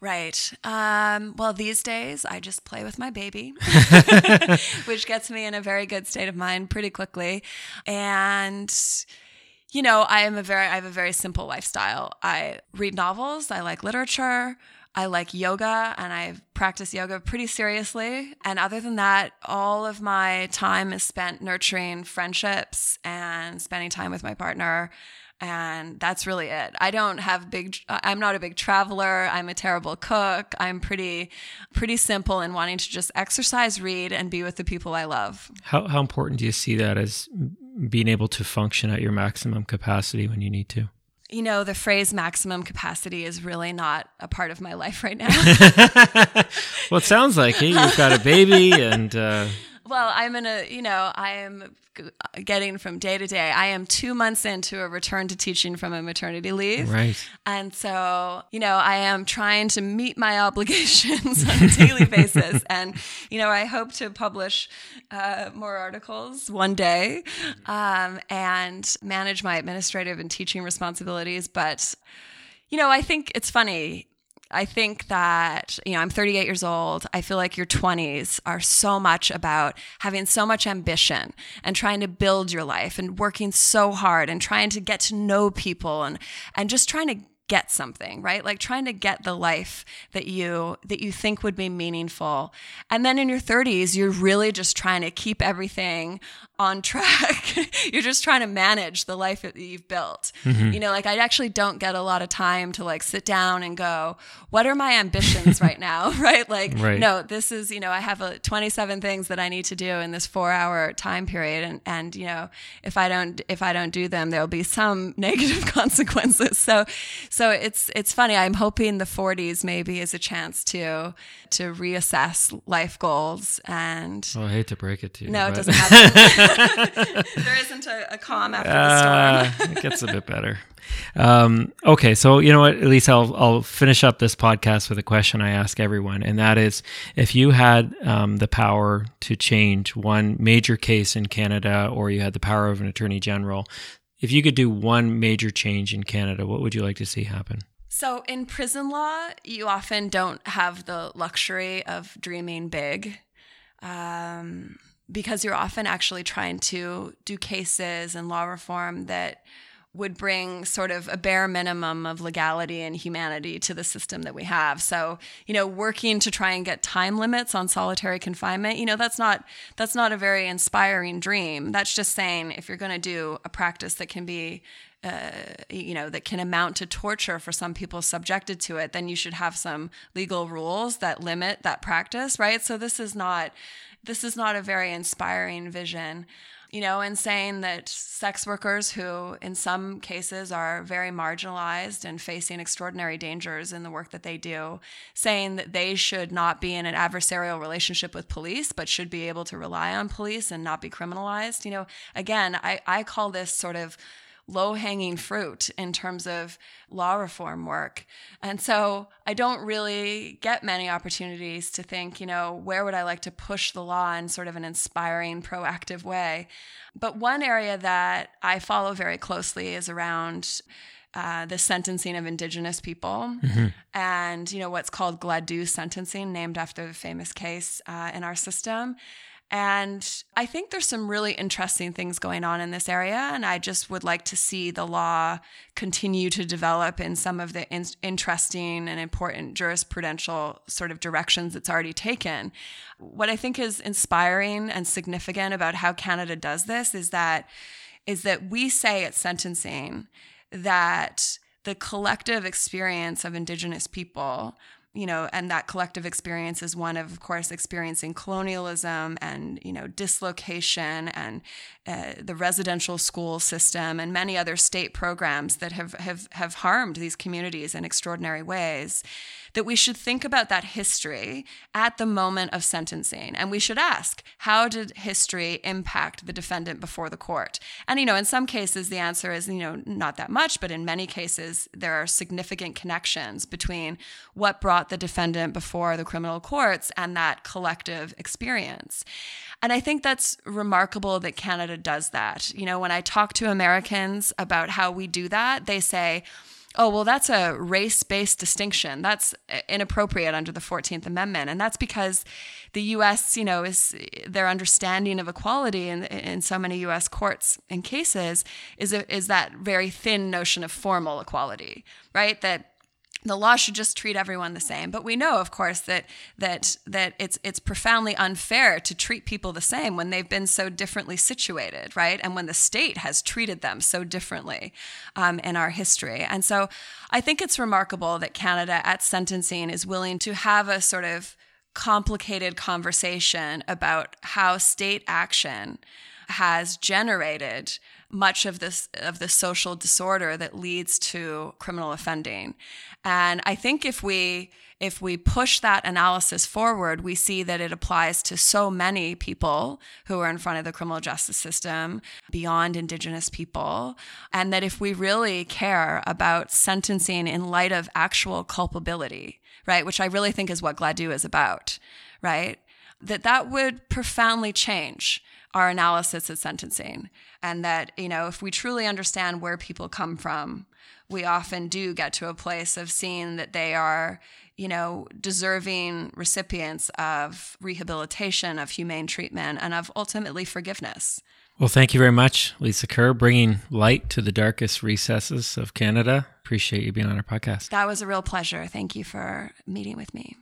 Right. Well, these days I just play with my baby, which gets me in a very good state of mind pretty quickly. And, I have a very simple lifestyle. I read novels. I like literature. I like yoga, and I practice yoga pretty seriously. And other than that, all of my time is spent nurturing friendships and spending time with my partner. And that's really it. I'm not a big traveler. I'm a terrible cook. I'm pretty simple in wanting to just exercise, read, and be with the people I love. How important do you see that as being able to function at your maximum capacity when you need to? The phrase maximum capacity is really not a part of my life right now. Well, it sounds like you've got a baby and... Well, I am getting from day to day. I am 2 months into a return to teaching from a maternity leave. Right. And so, I am trying to meet my obligations on a daily basis. And, I hope to publish more articles one day and manage my administrative and teaching responsibilities. But, I think it's funny. I think that, I'm 38 years old. I feel like your 20s are so much about having so much ambition and trying to build your life and working so hard and trying to get to know people and just trying to get something, right? Like trying to get the life that you think would be meaningful. And then in your 30s, you're really just trying to keep everything on track. You're just trying to manage the life that you've built. Mm-hmm. I actually don't get a lot of time to sit down and go, what are my ambitions right now? Right? No, this is, I have 27 things that I need to do in this 4-hour time period. And if I don't do them, there'll be some negative consequences. So it's funny. I'm hoping the 40s maybe is a chance to reassess life goals. And I hate to break it to you. No, it doesn't happen. There isn't a calm after the storm. It gets a bit better. Okay, so you know what, at least I'll finish up this podcast with a question I ask everyone, and that is, if you had the power to change one major case in Canada, or you had the power of an attorney general, if you could do one major change in Canada, what would you like to see happen? So in prison law, you often don't have the luxury of dreaming big because you're often actually trying to do cases and law reform that would bring sort of a bare minimum of legality and humanity to the system that we have. So, you know, working to try and get time limits on solitary confinement, you know, that's not a very inspiring dream. That's just saying if you're going to do a practice that can be, you know, that can amount to torture for some people subjected to it, then you should have some legal rules that limit that practice, right? So this is not a very inspiring vision. You know, and saying that sex workers who in some cases are very marginalized and facing extraordinary dangers in the work that they do, saying that they should not be in an adversarial relationship with police, but should be able to rely on police and not be criminalized. You know, again, I call this sort of low-hanging fruit in terms of law reform work. And so I don't really get many opportunities to think, you know, where would I like to push the law in sort of an inspiring, proactive way? But one area that I follow very closely is around the sentencing of Indigenous people, mm-hmm. and, you know, what's called Gladue sentencing, named after the famous case in our system. And I think there's some really interesting things going on in this area, and I just would like to see the law continue to develop in some of the interesting and important jurisprudential sort of directions it's already taken. What I think is inspiring and significant about how Canada does this is that we say at sentencing that the collective experience of Indigenous people, you know, and that collective experience is one of course, experiencing colonialism and, you know, dislocation and the residential school system and many other state programs that have harmed these communities in extraordinary ways, that we should think about that history at the moment of sentencing. And we should ask, how did history impact the defendant before the court? And, you know, in some cases, the answer is, you know, not that much, but in many cases, there are significant connections between what brought the defendant before the criminal courts and that collective experience. And I think that's remarkable that Canada does that. You know, when I talk to Americans about how we do that, they say, oh, well, that's a race-based distinction. That's inappropriate under the 14th Amendment. And that's because the U.S., you know, is their understanding of equality in so many U.S. courts and cases is that very thin notion of formal equality, right? That the law should just treat everyone the same. But we know, of course, that it's profoundly unfair to treat people the same when they've been so differently situated, right? And when the state has treated them so differently in our history. And so I think it's remarkable that Canada at sentencing is willing to have a sort of complicated conversation about how state action has generated much of this of the social disorder that leads to criminal offending. And I think if we push that analysis forward, we see that it applies to so many people who are in front of the criminal justice system beyond Indigenous people, and that if we really care about sentencing in light of actual culpability, right, which I really think is what Gladue is about, right, that would profoundly change our analysis of sentencing. And that, you know, if we truly understand where people come from, we often do get to a place of seeing that they are, you know, deserving recipients of rehabilitation, of humane treatment, and of ultimately forgiveness. Well, thank you very much, Lisa Kerr, bringing light to the darkest recesses of Canada. Appreciate you being on our podcast. That was a real pleasure. Thank you for meeting with me.